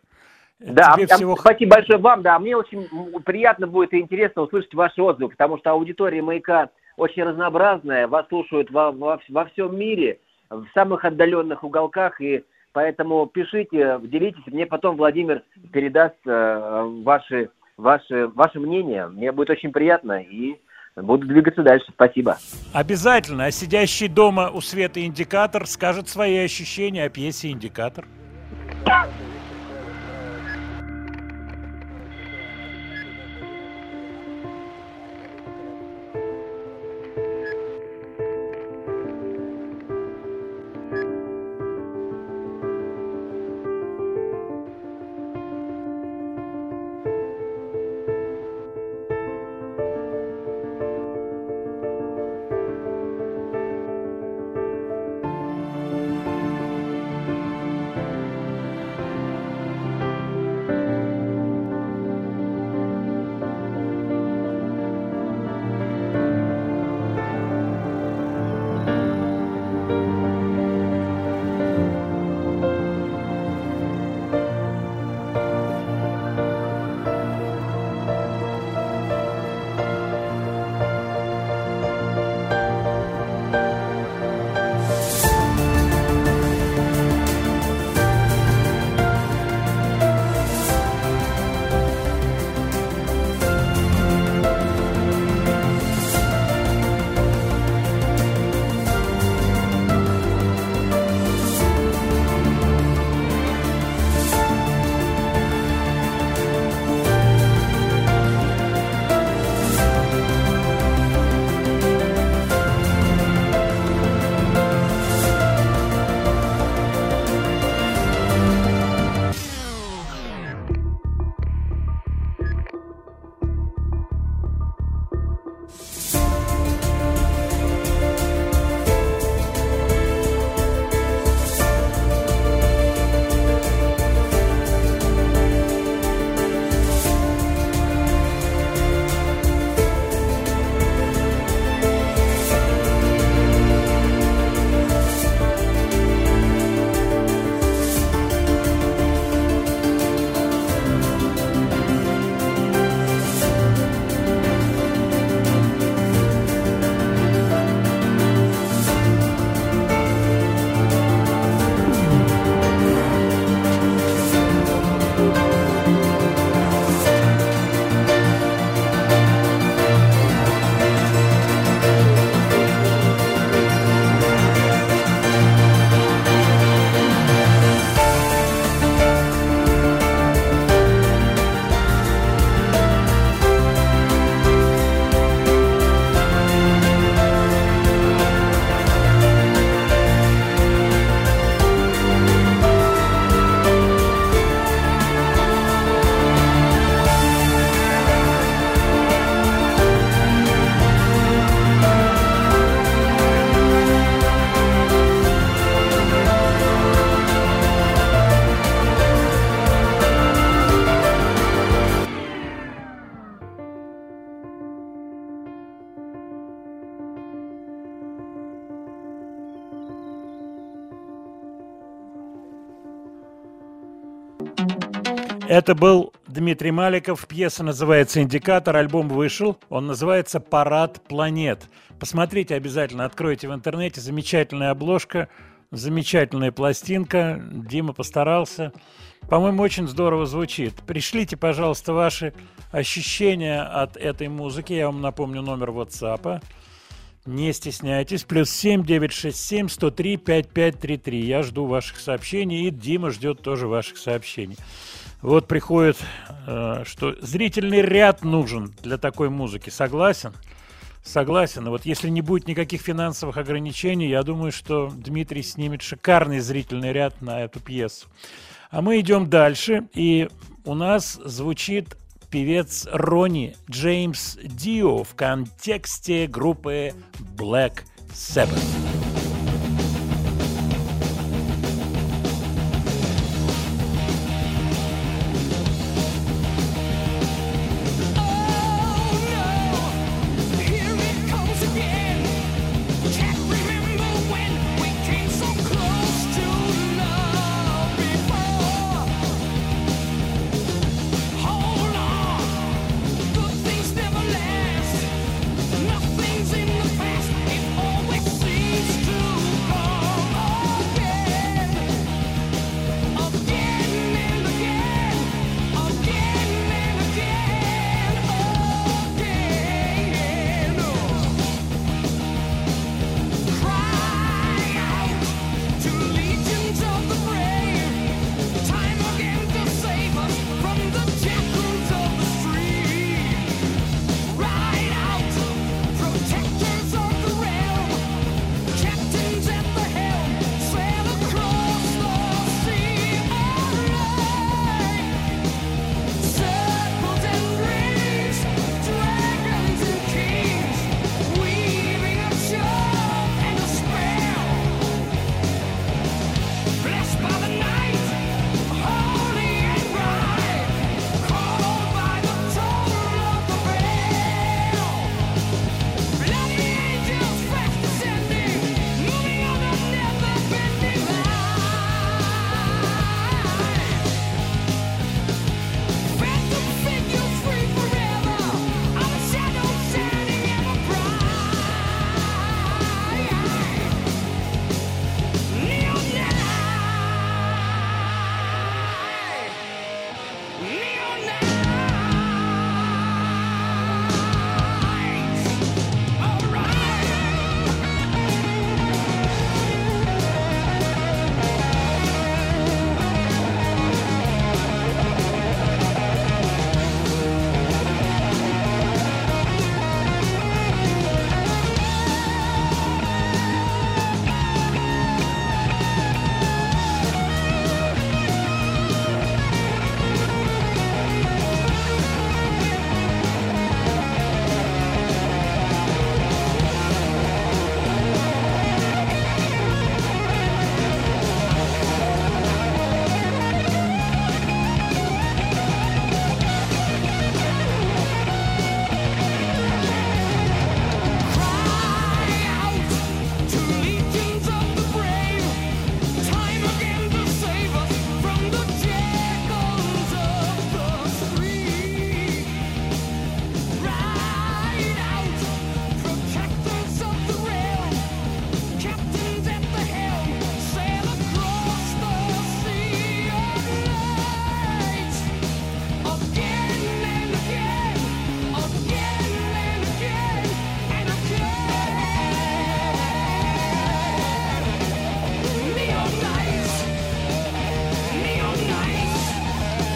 Да, а, всего... спасибо большое вам, да, мне очень приятно будет и интересно услышать ваш отзыв, потому что аудитория «Маяка» очень разнообразная, вас слушают во, во, во всем мире, в самых отдаленных уголках, и поэтому пишите, делитесь, мне потом Владимир передаст э, ваши, ваши, ваше мнение, мне будет очень приятно, и буду двигаться дальше, спасибо. Обязательно, а сидящий дома у Светы индикатор скажет свои ощущения о пьесе «Индикатор». Это был Дмитрий Маликов. Пьеса называется «Индикатор». Альбом вышел. Он называется «Парад планет». Посмотрите обязательно, откройте в интернете. Замечательная обложка, замечательная пластинка. Дима постарался. По-моему, очень здорово звучит. Пришлите, пожалуйста, ваши ощущения от этой музыки. Я вам напомню номер WhatsApp. Не стесняйтесь. Плюс семь девятьсот шестьдесят семь сто три пятьдесят пять тридцать три. Я жду ваших сообщений, и Дима ждет тоже ваших сообщений. Вот приходит, что зрительный ряд нужен для такой музыки. Согласен? Согласен. Вот если не будет никаких финансовых ограничений, я думаю, что Дмитрий снимет шикарный зрительный ряд на эту пьесу. А мы идем дальше, и у нас звучит певец Ронни Джеймс Дио в контексте группы Black Sabbath.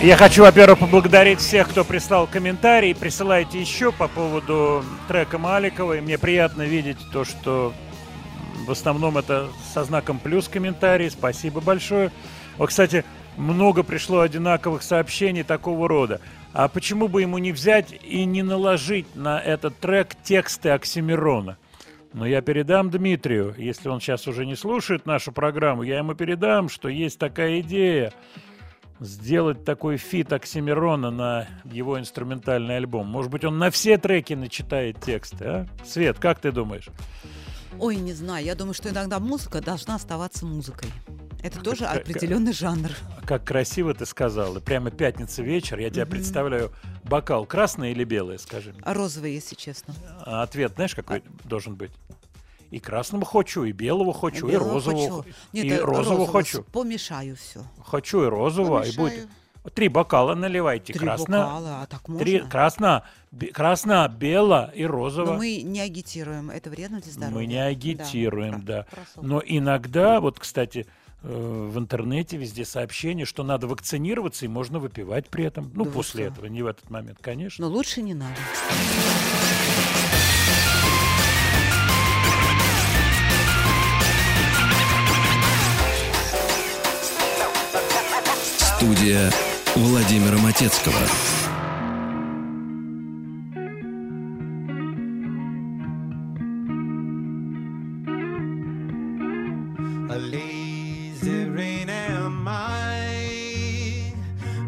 Я хочу, во-первых, поблагодарить всех, кто прислал комментарии. Присылайте еще по поводу трека Маликова. И мне приятно видеть то, что в основном это со знаком плюс комментарии. Спасибо большое. Вот, кстати, много пришло одинаковых сообщений такого рода. А почему бы ему не взять и не наложить на этот трек тексты Оксимирона? Но я передам Дмитрию, если он сейчас уже не слушает нашу программу, я ему передам, что есть такая идея. Сделать такой фит Оксимирона на его инструментальный альбом. Может быть, он на все треки начитает тексты, а? Свет, как ты думаешь? Ой, не знаю. Я думаю, что иногда музыка должна оставаться музыкой. Это тоже как, определенный жанр. Как красиво ты сказала. Прямо пятница вечер. Я тебя угу. представляю. Бокал красный или белый, скажи мне? Розовый, если честно. А ответ знаешь, какой а... должен быть? И красного хочу, и белого хочу, и, и розового хочу. Нет, и розового хочу. Помешаю все. Хочу и розового, помешаю. И будет... Три бокала наливайте. Три красно, бокала, а так можно? Три, красно, бе, красно, бело и розово. Но мы не агитируем, это вредно для здоровья. Мы не агитируем, да. да. Но иногда, вот, кстати, в интернете везде сообщение, что надо вакцинироваться и можно выпивать при этом. Ну, да после этого, не в этот момент, конечно. Но лучше не надо. Студия Владимира Матецкого. Lazy rain am I,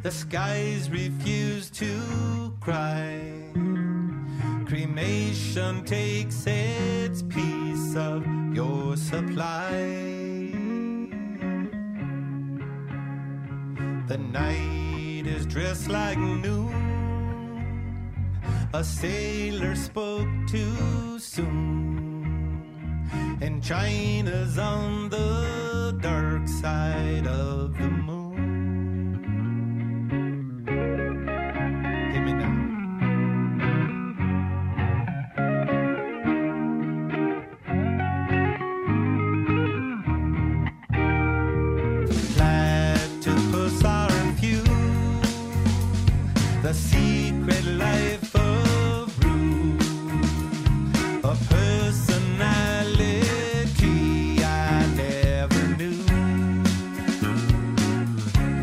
the skies refuse to cry. Cremation takes its piece of your supply. The night is dressed like noon. A sailor spoke too soon. And China's on the dark side of the moon. Hit me now. Platypus are the secret life of Rue, a personality I never knew.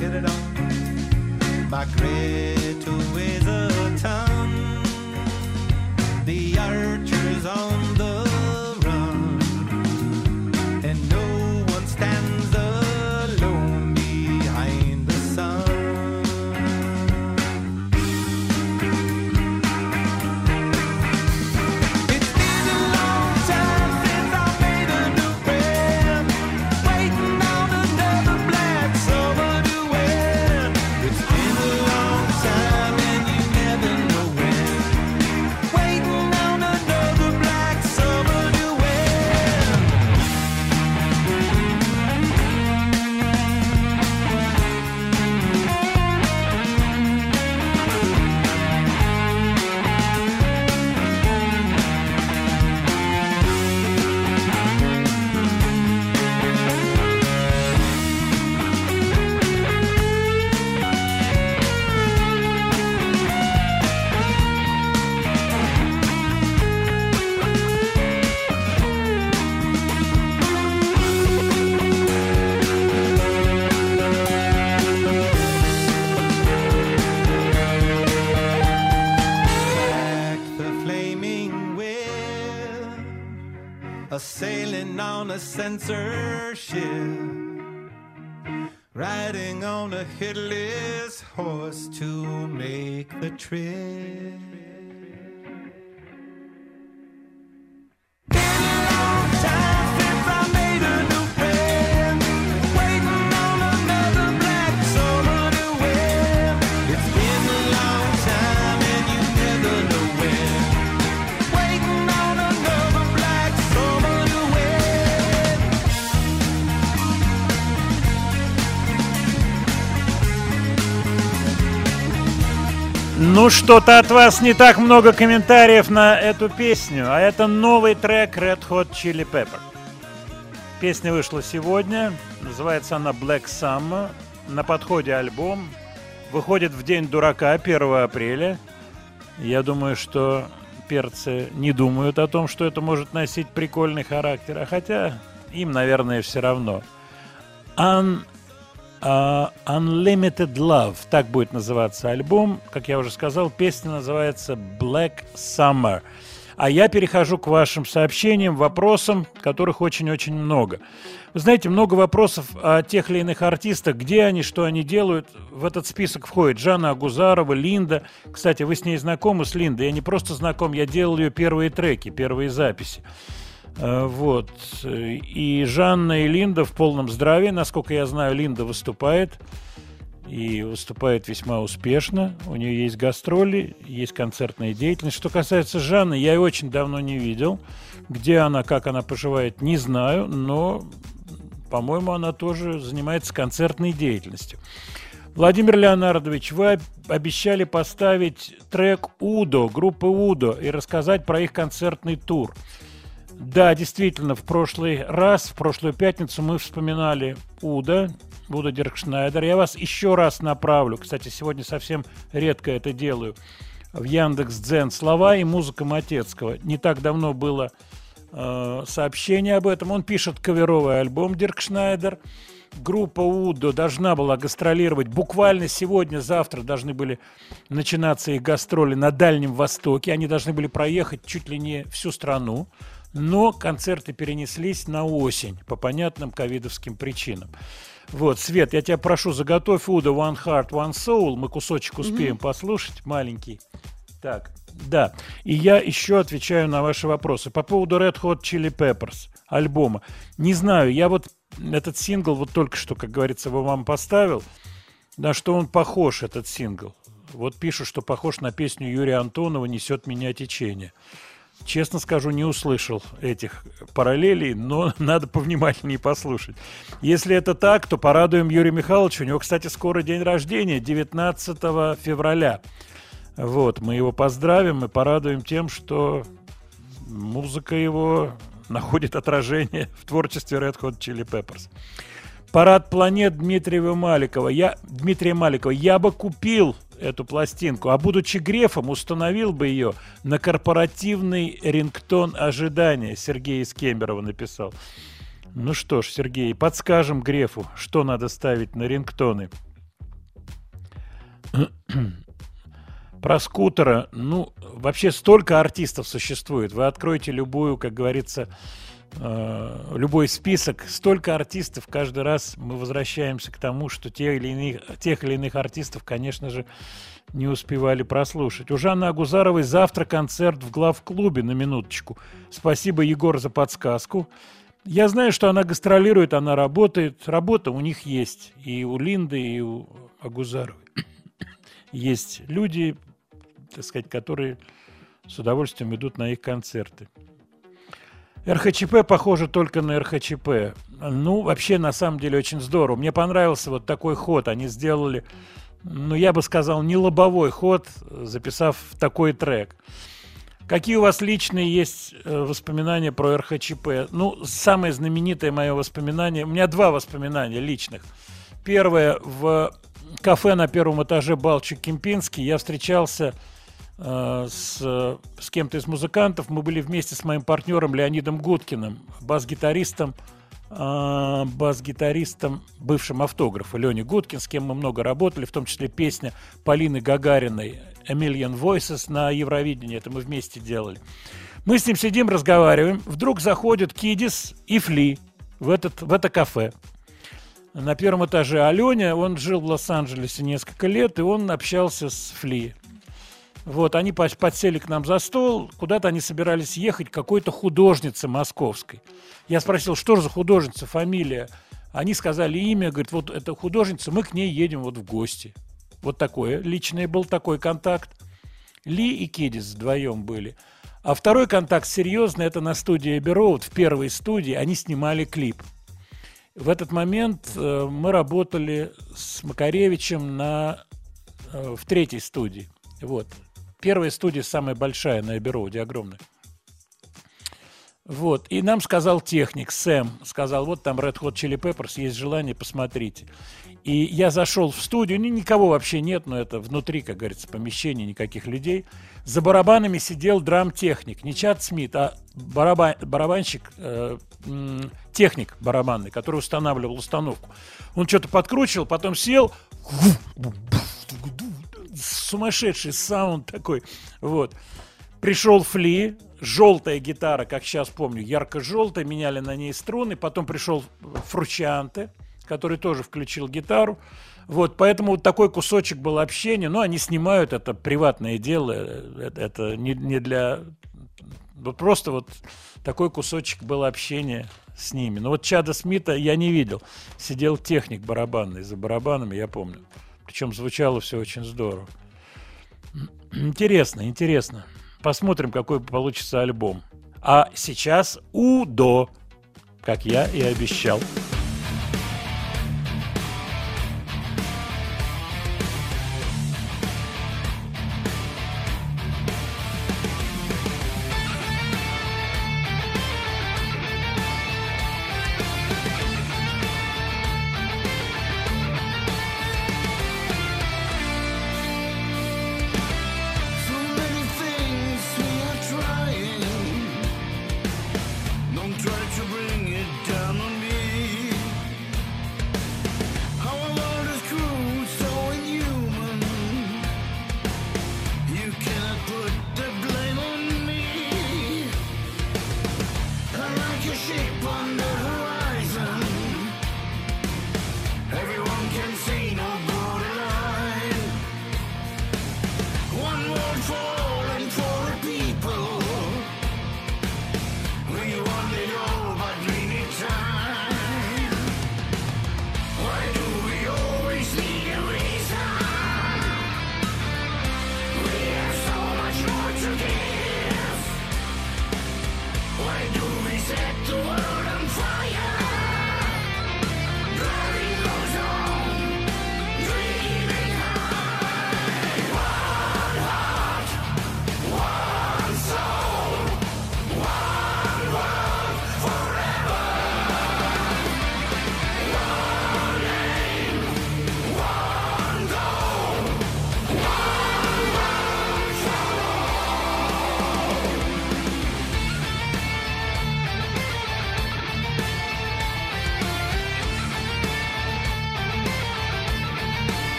Get it on. My Greta weighs a ton. The archer's on the run. And no one stands alone behind the sun. Censorship, riding on a hitless horse to make the trip. Ну, что-то от вас не так много комментариев на эту песню, а это новый трек Red Hot Chili Pepper. Песня вышла сегодня, называется она Black Summer, на подходе альбом, выходит в День дурака, первого апреля. Я думаю, что перцы не думают о том, что это может носить прикольный характер, а хотя им, наверное, все равно. Un... Uh, Unlimited Love, так будет называться альбом. Как я уже сказал, песня называется Black Summer. А я перехожу к вашим сообщениям, вопросам, которых очень-очень много. Вы знаете, много вопросов о тех или иных артистах, где они, что они делают. В этот список входит Жанна Агузарова, Линда. Кстати, вы с ней знакомы, с Линдой? Я не просто знаком, я делал ее первые треки, первые записи. Вот. И Жанна, и Линда в полном здравии. Насколько я знаю, Линда выступает. И выступает весьма успешно. У нее есть гастроли, есть концертная деятельность. Что касается Жанны, я ее очень давно не видел. Где она, как она поживает, не знаю. Но, по-моему, она тоже занимается концертной деятельностью. Владимир Леонардович, вы обещали поставить трек «Удо», группы «Удо», и рассказать про их концертный тур. Да, действительно, в прошлый раз, в прошлую пятницу мы вспоминали «Удо», «Удо Диркшнайдер». Я вас еще раз направлю, кстати, сегодня совсем редко это делаю, в Яндекс.Дзен «Слова и музыка Матецкого». Не так давно было э, сообщение об этом. Он пишет каверовый альбом «Диркшнайдер». Группа «Удо» должна была гастролировать. Буквально сегодня-завтра должны были начинаться их гастроли на Дальнем Востоке. Они должны были проехать чуть ли не всю страну. Но концерты перенеслись на осень по понятным ковидовским причинам. Вот, Свет, я тебя прошу, заготовь «Удо» «One Heart, One Soul». Мы кусочек успеем mm-hmm. послушать, маленький. Так, да. И я еще отвечаю на ваши вопросы. По поводу Red Hot Chili Peppers альбома. Не знаю, я вот этот сингл вот только что, как говорится, вам поставил. На что он похож, этот сингл? Вот пишут, что похож на песню Юрия Антонова «Несет меня течение». Честно скажу, не услышал этих параллелей, но надо повнимательнее послушать. Если это так, то порадуем Юрия Михайловича. У него, кстати, скоро день рождения, девятнадцатого февраля. Вот, мы его поздравим и порадуем тем, что музыка его находит отражение в творчестве Red Hot Chili Peppers. «Парад планет» Дмитрия Маликова. Я, Дмитрия Маликова. Я бы купил эту пластинку, а будучи грефом, установил бы ее на корпоративный рингтон ожидания, Сергей из Кемерово написал. Ну что ж, Сергей, подскажем грефу, что надо ставить на рингтоны. Про скутера, ну, вообще столько артистов существует. Вы откроете любую, как говорится, э, любой список. Столько артистов. Каждый раз мы возвращаемся к тому, что те или иных, тех или иных артистов, конечно же, не успевали прослушать. У Жанны Агузаровой завтра концерт в Главклубе, на минуточку. Спасибо, Егор, за подсказку. Я знаю, что она гастролирует, она работает. Работа у них есть. И у Линды, и у Агузаровой есть люди, так сказать, которые с удовольствием идут на их концерты. РХЧП похоже только на РХЧП. Ну, вообще, на самом деле, очень здорово. Мне понравился вот такой ход. Они сделали, ну, я бы сказал, не лобовой ход, записав такой трек. Какие у вас личные есть воспоминания про РХЧП? Ну, самое знаменитое мое воспоминание... У меня два воспоминания личных. Первое. В кафе на первом этаже Балчуг-Кемпинский я встречался... С, с кем-то из музыкантов. Мы были вместе с моим партнером Леонидом Гудкиным, бас-гитаристом, э, бас-гитаристом, бывшим автографа Лене Гудкин, с кем мы много работали, в том числе песня Полины Гагариной «A Million Voices» на Евровидении. Это мы вместе делали. Мы с ним сидим, разговариваем. Вдруг заходят Кидис и Фли в, этот, в это кафе на первом этаже. А Леня, он жил в Лос-Анджелесе несколько лет, и он общался с Фли. Вот, они подсели к нам за стол, куда-то они собирались ехать к какой-то художнице московской. Я спросил, что же за художница, фамилия? Они сказали имя, говорит, вот эта художница, мы к ней едем вот в гости. Вот такое, личный был такой контакт. Ли и Кидис вдвоем были. А второй контакт серьезный, это на студии Abbey Road, в первой студии, они снимали клип. В этот момент э, мы работали с Макаревичем на, э, в третьей студии, вот. Первая студия самая большая на Abbey Road, огромная. Вот. И нам сказал техник, Сэм, сказал, вот там Red Hot Chili Peppers, есть желание, посмотрите. И я зашел в студию, ну, никого вообще нет, но это внутри, как говорится, помещение, никаких людей. За барабанами сидел драм-техник, не Чад Смит, а барабан, барабанщик, э, техник барабанный, который устанавливал установку. Он что-то подкручивал, потом сел... Сумасшедший саунд такой. Вот. Пришел Фли, желтая гитара, как сейчас помню, ярко-желтая, меняли на ней струны. Потом пришел Фручианте, который тоже включил гитару. Вот, поэтому вот такой кусочек было общения. Но они снимают, это приватное дело, это, это не, не для Вот просто вот такой кусочек было общения с ними. Но вот Чада Смита я не видел. Сидел техник барабанный за барабанами, я помню. Причем звучало все очень здорово. Интересно, интересно. Посмотрим, какой получится альбом. А сейчас Удо, как я и обещал.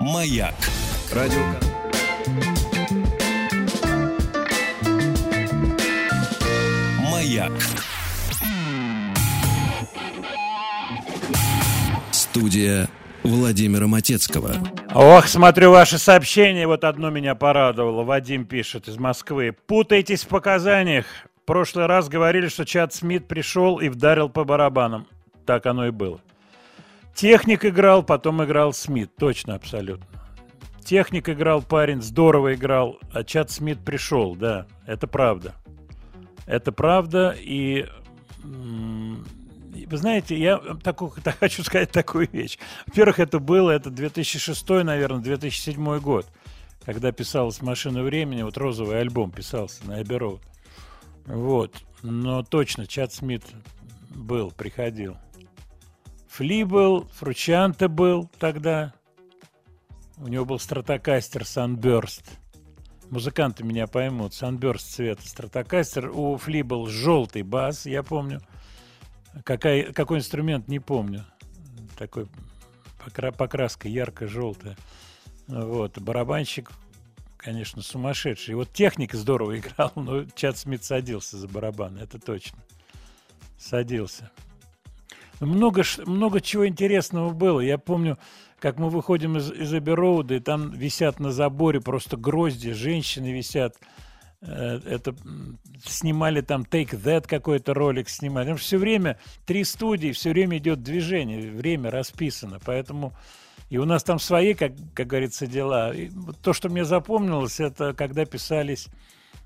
Маяк. Радио. Маяк. Студия Владимира Матецкого. Ох, смотрю ваши сообщения. Вот одно меня порадовало. Вадим пишет из Москвы. Путаетесь в показаниях. В прошлый раз говорили, что Чад Смит пришел и вдарил по барабанам. Так оно и было. Техник играл, потом играл Смит. Точно, абсолютно. Техник играл парень, здорово играл, а Чад Смит пришел, да. Это правда. Это правда, и... Вы знаете, я такую, так, хочу сказать такую вещь. Во-первых, это было, это две тысячи шестой, наверное, две тысячи седьмой год, когда писалась «Машина времени», вот розовый альбом писался на Эбби Роуд. Вот. Но точно, Чад Смит был, приходил. Фли был, Фручанте был тогда. У него был стратокастер Sunburst. Музыканты меня поймут. Sunburst цвета, стратокастер. У Фли был желтый бас, я помню. Какая, какой инструмент, не помню. Такой покра, покраска ярко-желтая. Вот. Барабанщик, конечно, сумасшедший. И вот техник здорово играл, но Чад Смит садился за барабан, это точно. Садился. Много, много чего интересного было. Я помню, как мы выходим из, из Эбби Роуда, и там висят на заборе просто грозди, женщины висят. Это, снимали там Take That какой-то ролик, снимали. Там все время три студии, все время идет движение, время расписано. Поэтому и у нас там свои, как, как говорится, дела. И то, что мне запомнилось, это когда писались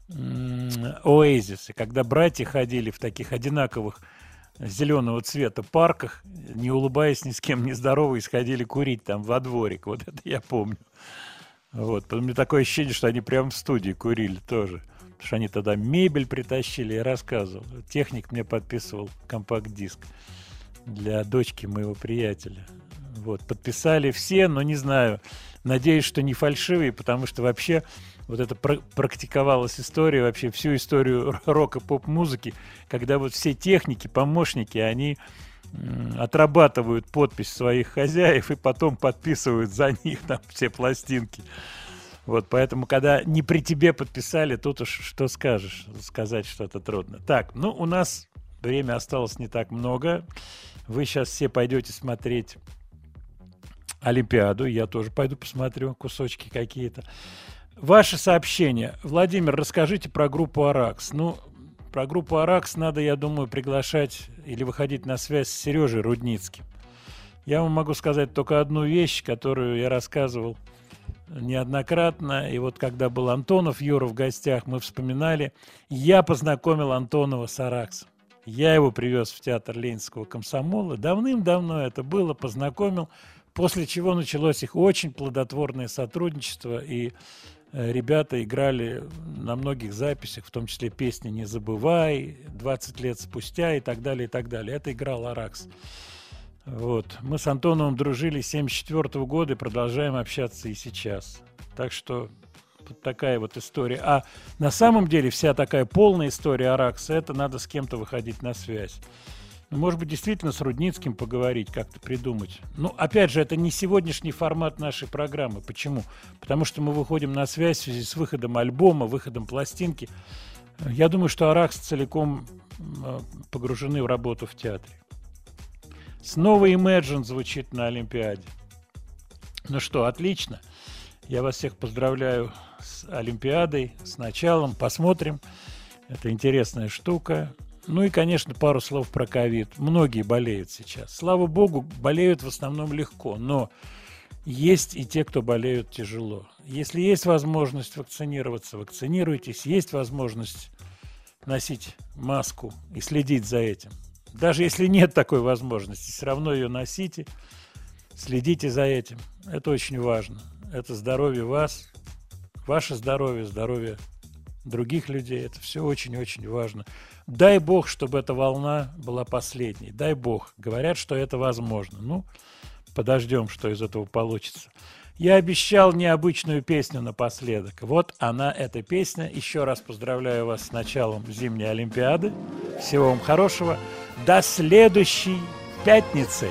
Оазисы, когда братья ходили в таких одинаковых зеленого цвета парках, не улыбаясь, ни с кем не здороваясь, ходили курить там во дворик. Вот это я помню. Вот. У меня такое ощущение, что они прямо в студии курили тоже. Потому что они тогда мебель притащили, я рассказывал. Техник мне подписывал компакт-диск для дочки моего приятеля. Вот, подписали все, но не знаю. Надеюсь, что не фальшивые, потому что вообще вот это практиковалась история, вообще всю историю рока, поп-музыки, когда вот все техники, помощники, они отрабатывают подпись своих хозяев и потом подписывают за них там все пластинки. Вот, поэтому, когда не при тебе подписали, тут уж что скажешь, сказать что-то трудно. Так, ну, у нас время осталось не так много. Вы сейчас все пойдете смотреть Олимпиаду. Я тоже пойду посмотрю кусочки какие-то. Ваши сообщения. Владимир, расскажите про группу «Аракс». Ну, про группу «Аракс» надо, я думаю, приглашать или выходить на связь с Сережей Рудницким. Я вам могу сказать только одну вещь, которую я рассказывал неоднократно. И вот когда был Антонов Юра в гостях, мы вспоминали. Я познакомил Антонова с «Араксом». Я его привез в театр Ленинского комсомола. Давным-давно это было, познакомил. После чего началось их очень плодотворное сотрудничество. И ребята играли на многих записях, в том числе песни «Не забывай», «двадцать лет спустя» и так далее, и так далее. Это играл «Аракс». Вот. Мы с Антоновым дружили с семьдесят четвёртого года и продолжаем общаться и сейчас. Так что вот такая вот история. А на самом деле вся такая полная история «Аракса» — это надо с кем-то выходить на связь. Ну, может быть, действительно с Рудницким поговорить, как-то придумать. Но, опять же, это не сегодняшний формат нашей программы. Почему? Потому что мы выходим на связь в связи с выходом альбома, выходом пластинки. Я думаю, что «Аракс» целиком погружены в работу в театре. Снова Imagine звучит на Олимпиаде. Ну что, отлично. Я вас всех поздравляю с Олимпиадой, с началом. Посмотрим. Это интересная штука. Ну и, конечно, пару слов про ковид. Многие болеют сейчас. Слава богу, болеют в основном легко. Но есть и те, кто болеют тяжело. Если есть возможность вакцинироваться, вакцинируйтесь. Есть возможность носить маску и следить за этим. Даже если нет такой возможности, все равно ее носите, следите за этим. Это очень важно. Это здоровье вас, ваше здоровье, здоровье других людей. Это все очень-очень важно. Дай бог, чтобы эта волна была последней. Дай бог. Говорят, что это возможно. Ну, подождем, что из этого получится. Я обещал необычную песню напоследок. Вот она, эта песня. Еще раз поздравляю вас с началом зимней Олимпиады. Всего вам хорошего. До следующей пятницы.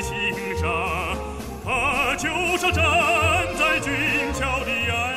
心上，他就是站在俊俏的岸。